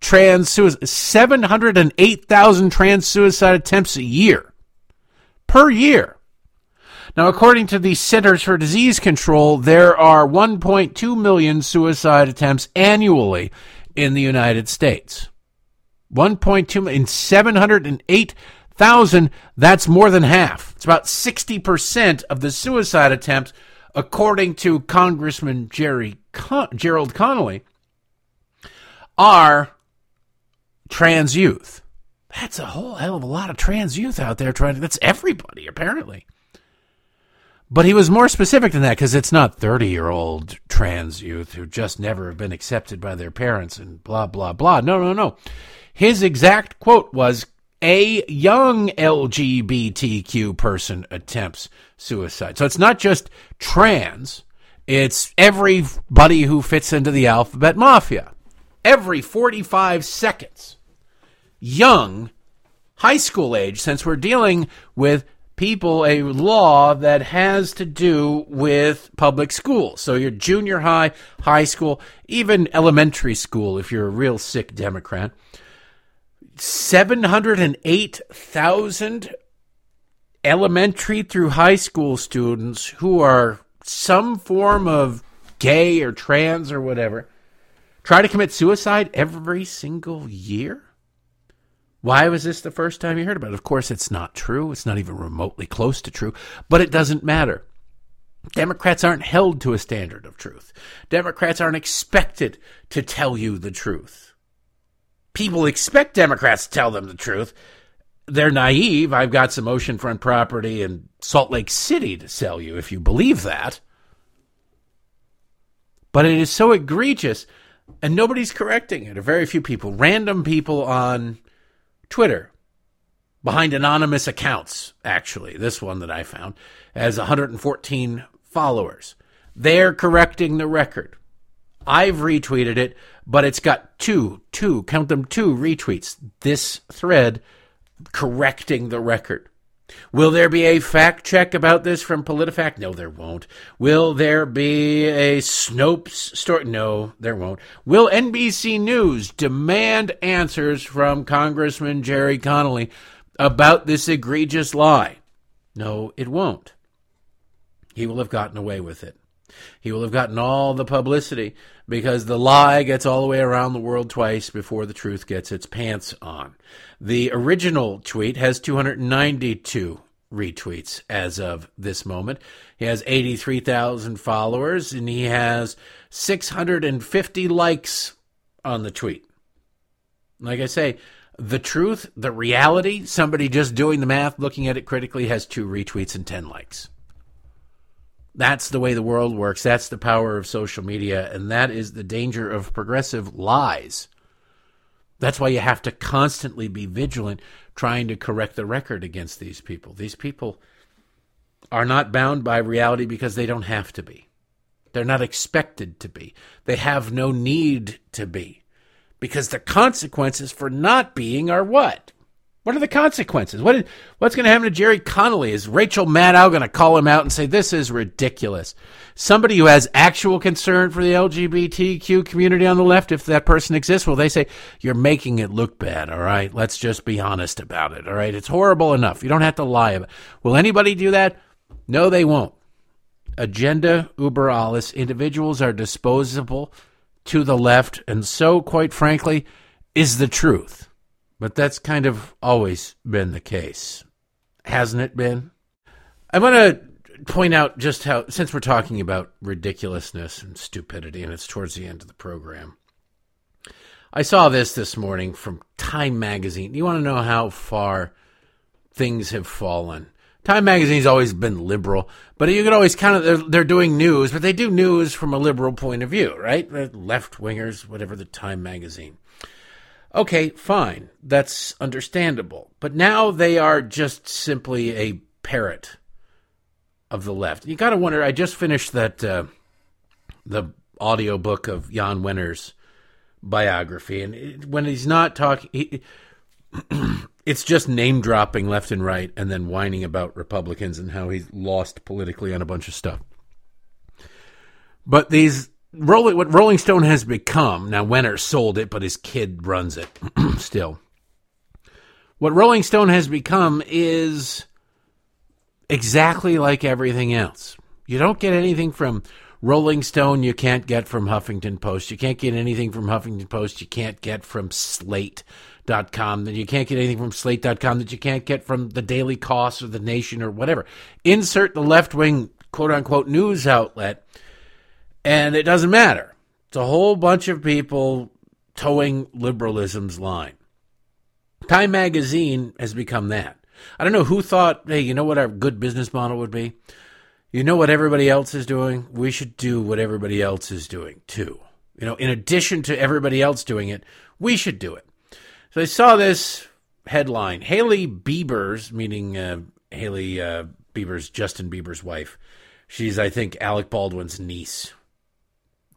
Trans suicide, seven hundred eight thousand trans suicide attempts a year. Per year. Now, according to the Centers for Disease Control, there are one point two million suicide attempts annually in the United States. one point two million, seven hundred eight thousand, that's more than half. It's about sixty percent of the suicide attempts, according to Congressman Jerry Con- Gerald Connolly, are trans youth. That's a whole hell of a lot of trans youth out there trying to, that's everybody, apparently. But he was more specific than that, because it's not thirty-year-old trans youth who just never have been accepted by their parents and blah, blah, blah. No, no, no. His exact quote was, a young L G B T Q person attempts suicide. So it's not just trans. It's everybody who fits into the alphabet mafia. Every forty-five seconds. Young, high school age, since we're dealing with people, a law that has to do with public schools. So your junior high, high school, even elementary school, if you're a real sick Democrat. seven hundred eight thousand elementary through high school students who are some form of gay or trans or whatever try to commit suicide every single year. Why was this the first time you heard about it? Of course, it's not true. It's not even remotely close to true, but it doesn't matter. Democrats aren't held to a standard of truth. Democrats aren't expected to tell you the truth. People expect Democrats to tell them the truth. They're naive. I've got some oceanfront property in Salt Lake City to sell you if you believe that. But it is so egregious, and nobody's correcting it, or very few people. Random people on Twitter, behind anonymous accounts, actually, this one that I found, has one hundred fourteen followers. They're correcting the record. I've retweeted it, but it's got two, two, count them, two retweets. This thread correcting the record. Will there be a fact check about this from PolitiFact? No, there won't. Will there be a Snopes story? No, there won't. Will N B C News demand answers from Congressman Jerry Connolly about this egregious lie? No, it won't. He will have gotten away with it. He will have gotten all the publicity because the lie gets all the way around the world twice before the truth gets its pants on. The original tweet has two hundred ninety-two retweets as of this moment. He has eighty-three thousand followers, and he has six hundred fifty likes on the tweet. Like I say, the truth, the reality, somebody just doing the math, looking at it critically, has two retweets and ten likes. That's the way the world works. That's the power of social media, and that is the danger of progressive lies. That's why you have to constantly be vigilant trying to correct the record against these people. These people are not bound by reality because they don't have to be. They're not expected to be. They have no need to be, because the consequences for not being are what? What are the consequences? What is, what's going to happen to Jerry Connolly? Is Rachel Maddow going to call him out and say, this is ridiculous? Somebody who has actual concern for the L G B T Q community on the left, if that person exists, will they say, you're making it look bad, all right? Let's just be honest about it, all right? It's horrible enough. You don't have to lie about it. Will anybody do that? No, they won't. Agenda uber alles. Individuals are disposable to the left, and so, quite frankly, is the truth. But that's kind of always been the case, hasn't it been? I want to point out just how, since we're talking about ridiculousness and stupidity, and it's towards the end of the program, I saw this this morning from Time Magazine. You want to know how far things have fallen? Time Magazine's always been liberal, but you can always kind of, they're, they're doing news, but they do news from a liberal point of view, right? Left-wingers, whatever, the Time Magazine. Okay, fine. That's understandable. But now they are just simply a parrot of the left. You got to wonder, I just finished that uh, the audiobook of Jan Wenner's biography, and it, when he's not talking, he, it's just name-dropping left and right and then whining about Republicans and how he's lost politically on a bunch of stuff. But these... Rolling, what Rolling Stone has become, now Wenner sold it, but his kid runs it still. What Rolling Stone has become is exactly like everything else. You don't get anything from Rolling Stone you can't get from Huffington Post. You can't get anything from Huffington Post you can't get from Slate dot com. You can't get anything from Slate dot com that you can't get from the Daily Kos or the Nation or whatever. Insert the left-wing, quote-unquote, news outlet. And it doesn't matter. It's a whole bunch of people towing liberalism's line. Time Magazine has become that. I don't know who thought, hey, you know what our good business model would be? you know what everybody else is doing? We should do what everybody else is doing, too. You know, in addition to everybody else doing it, we should do it. So I saw this headline. Haley Bieber's, meaning uh, Haley uh, Bieber's, Justin Bieber's wife. She's, I think, Alec Baldwin's niece.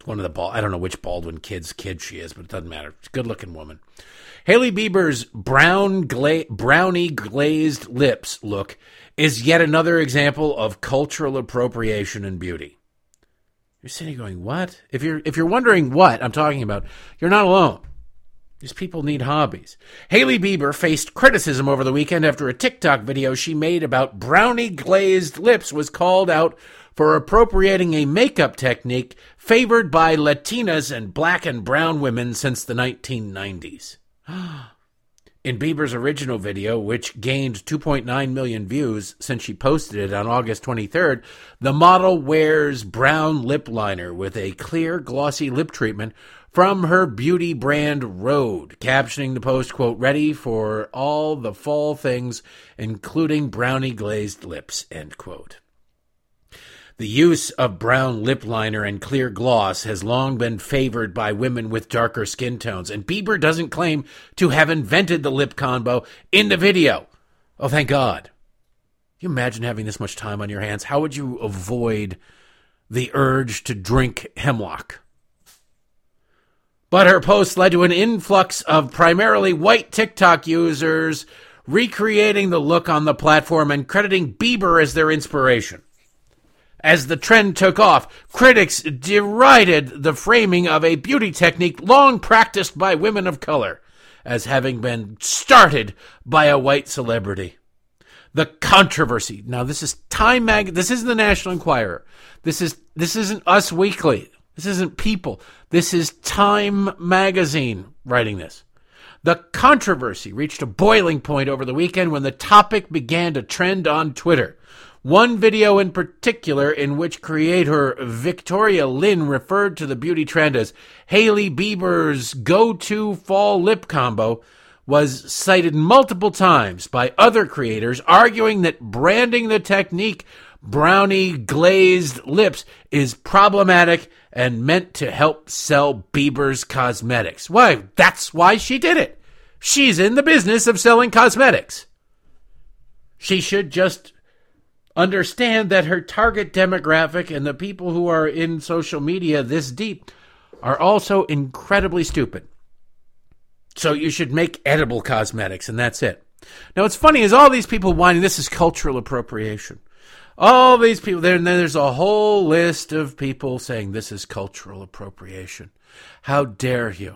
One of the, Bal- I don't know which Baldwin kid's kid she is, but it doesn't matter. She's a good-looking woman. Haley Bieber's brown gla- brownie glazed lips look is yet another example of cultural appropriation and beauty. You're sitting going, what? If you're if you're wondering what I'm talking about, you're not alone. These people need hobbies. Haley Bieber faced criticism over the weekend after a TikTok video she made about brownie glazed lips was called out for appropriating a makeup technique favored by Latinas and black and brown women since the nineteen nineties. In Bieber's original video, which gained two point nine million views since she posted it on August twenty-third, the model wears brown lip liner with a clear, glossy lip treatment from her beauty brand Rhode, captioning the post, quote, ready for all the fall things, including brownie glazed lips, end quote. The use of brown lip liner and clear gloss has long been favored by women with darker skin tones, and Bieber doesn't claim to have invented the lip combo in the video. Oh, thank God. Can you imagine having this much time on your hands? How would you avoid the urge to drink hemlock? But her post led to an influx of primarily white TikTok users recreating the look on the platform and crediting Bieber as their inspiration. As the trend took off, critics derided the framing of a beauty technique long practiced by women of color as having been started by a white celebrity. The controversy. Now, this is Time Mag. This isn't the National Enquirer. This is this isn't Us Weekly. This isn't People. This is Time Magazine writing this. The controversy reached a boiling point over the weekend when the topic began to trend on Twitter. One video in particular in which creator Victoria Lynn referred to the beauty trend as Haley Bieber's go-to fall lip combo was cited multiple times by other creators, arguing that branding the technique brownie glazed lips is problematic and meant to help sell Bieber's cosmetics. Why? That's why she did it. She's in the business of selling cosmetics. She should just understand that her target demographic and the people who are in social media this deep are also incredibly stupid. So you should make edible cosmetics, and that's it. Now, what's funny is all these people whining, this is cultural appropriation. All these people, then there's a whole list of people saying this is cultural appropriation. How dare you?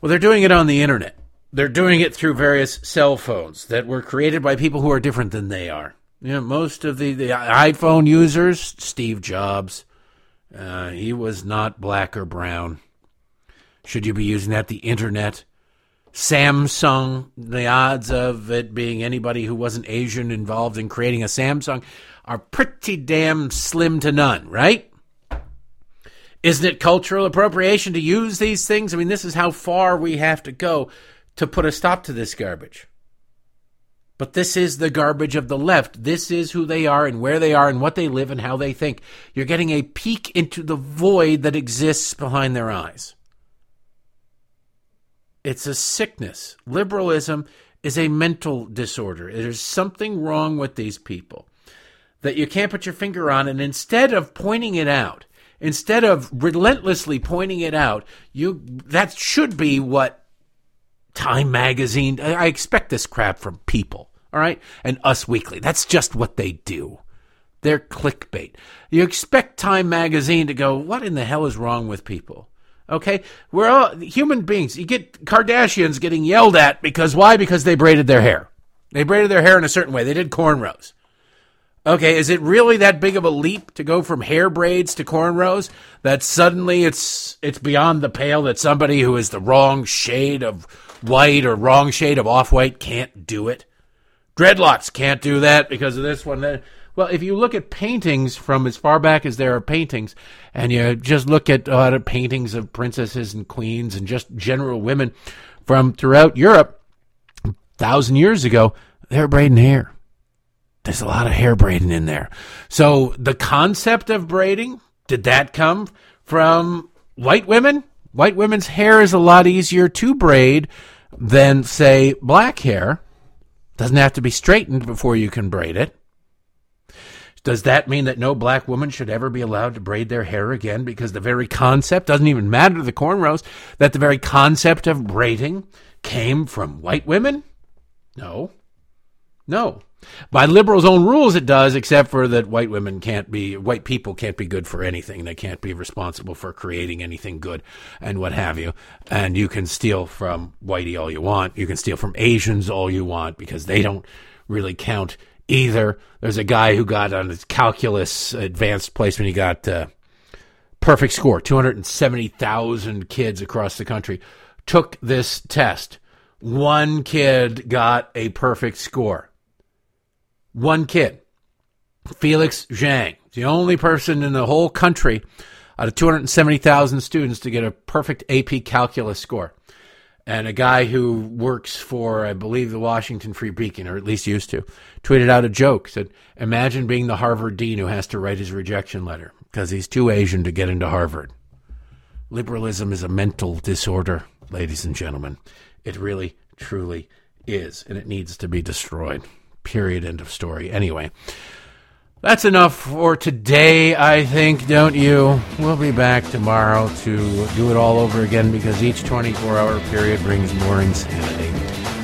Well, they're doing it on the internet. They're doing it through various cell phones that were created by people who are different than they are. You know, most of the, the iPhone users, Steve Jobs, uh, he was not black or brown. Should you be using that? The internet. Samsung, the odds of it being anybody who wasn't Asian involved in creating a Samsung are pretty damn slim to none, right? Isn't it cultural appropriation to use these things? I mean, this is how far we have to go to put a stop to this garbage. But this is the garbage of the left. This is who they are and where they are and what they live and how they think. You're getting a peek into the void that exists behind their eyes. It's a sickness. Liberalism is a mental disorder. There's something wrong with these people that you can't put your finger on, and instead of pointing it out, instead of relentlessly pointing it out, you that should be what Time Magazine. I expect this crap from People, all right? And Us Weekly. That's just what they do. They're clickbait. You expect Time Magazine to go, what in the hell is wrong with people? Okay? We're all human beings. You get Kardashians getting yelled at because why? Because they braided their hair. They braided their hair in a certain way. They did cornrows. Okay, is it really that big of a leap to go from hair braids to cornrows that suddenly it's it's beyond the pale that somebody who is the wrong shade of white or wrong shade of off-white can't do it? Dreadlocks can't do that because of this one. Well, if you look at paintings from as far back as there are paintings, and you just look at uh, paintings of princesses and queens and just general women from throughout Europe, a thousand years ago, they're braiding hair. there's a lot of hair braiding in there. So the concept of braiding, did that come from white women? White women's hair is a lot easier to braid than, say, black hair. Doesn't have to be straightened before you can braid it. Does that mean that no black woman should ever be allowed to braid their hair again? Because the very concept, doesn't even matter to the cornrows, that the very concept of braiding came from white women? No. No. By liberals' own rules, it does, except for that white women can't be, white people can't be good for anything. They can't be responsible for creating anything good and what have you. And you can steal from whitey all you want. You can steal from Asians all you want because they don't really count either. There's a guy who got on his calculus advanced placement, he got a uh, perfect score, two hundred seventy thousand kids across the country took this test. One kid got a perfect score. One kid, Felix Zhang, the only person in the whole country out of two hundred seventy thousand students to get a perfect A P calculus score. And a guy who works for, I believe, the Washington Free Beacon, or at least used to, tweeted out a joke, said, imagine being the Harvard dean who has to write his rejection letter because he's too Asian to get into Harvard. Liberalism is a mental disorder, ladies and gentlemen. It really, truly is, and it needs to be destroyed. Period. End of story. Anyway, that's enough for today, I think, don't you? We'll be back tomorrow to do it all over again because each twenty-four hour period brings more insanity.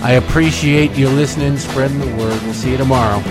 I appreciate you listening. Spread the word. We'll see you tomorrow.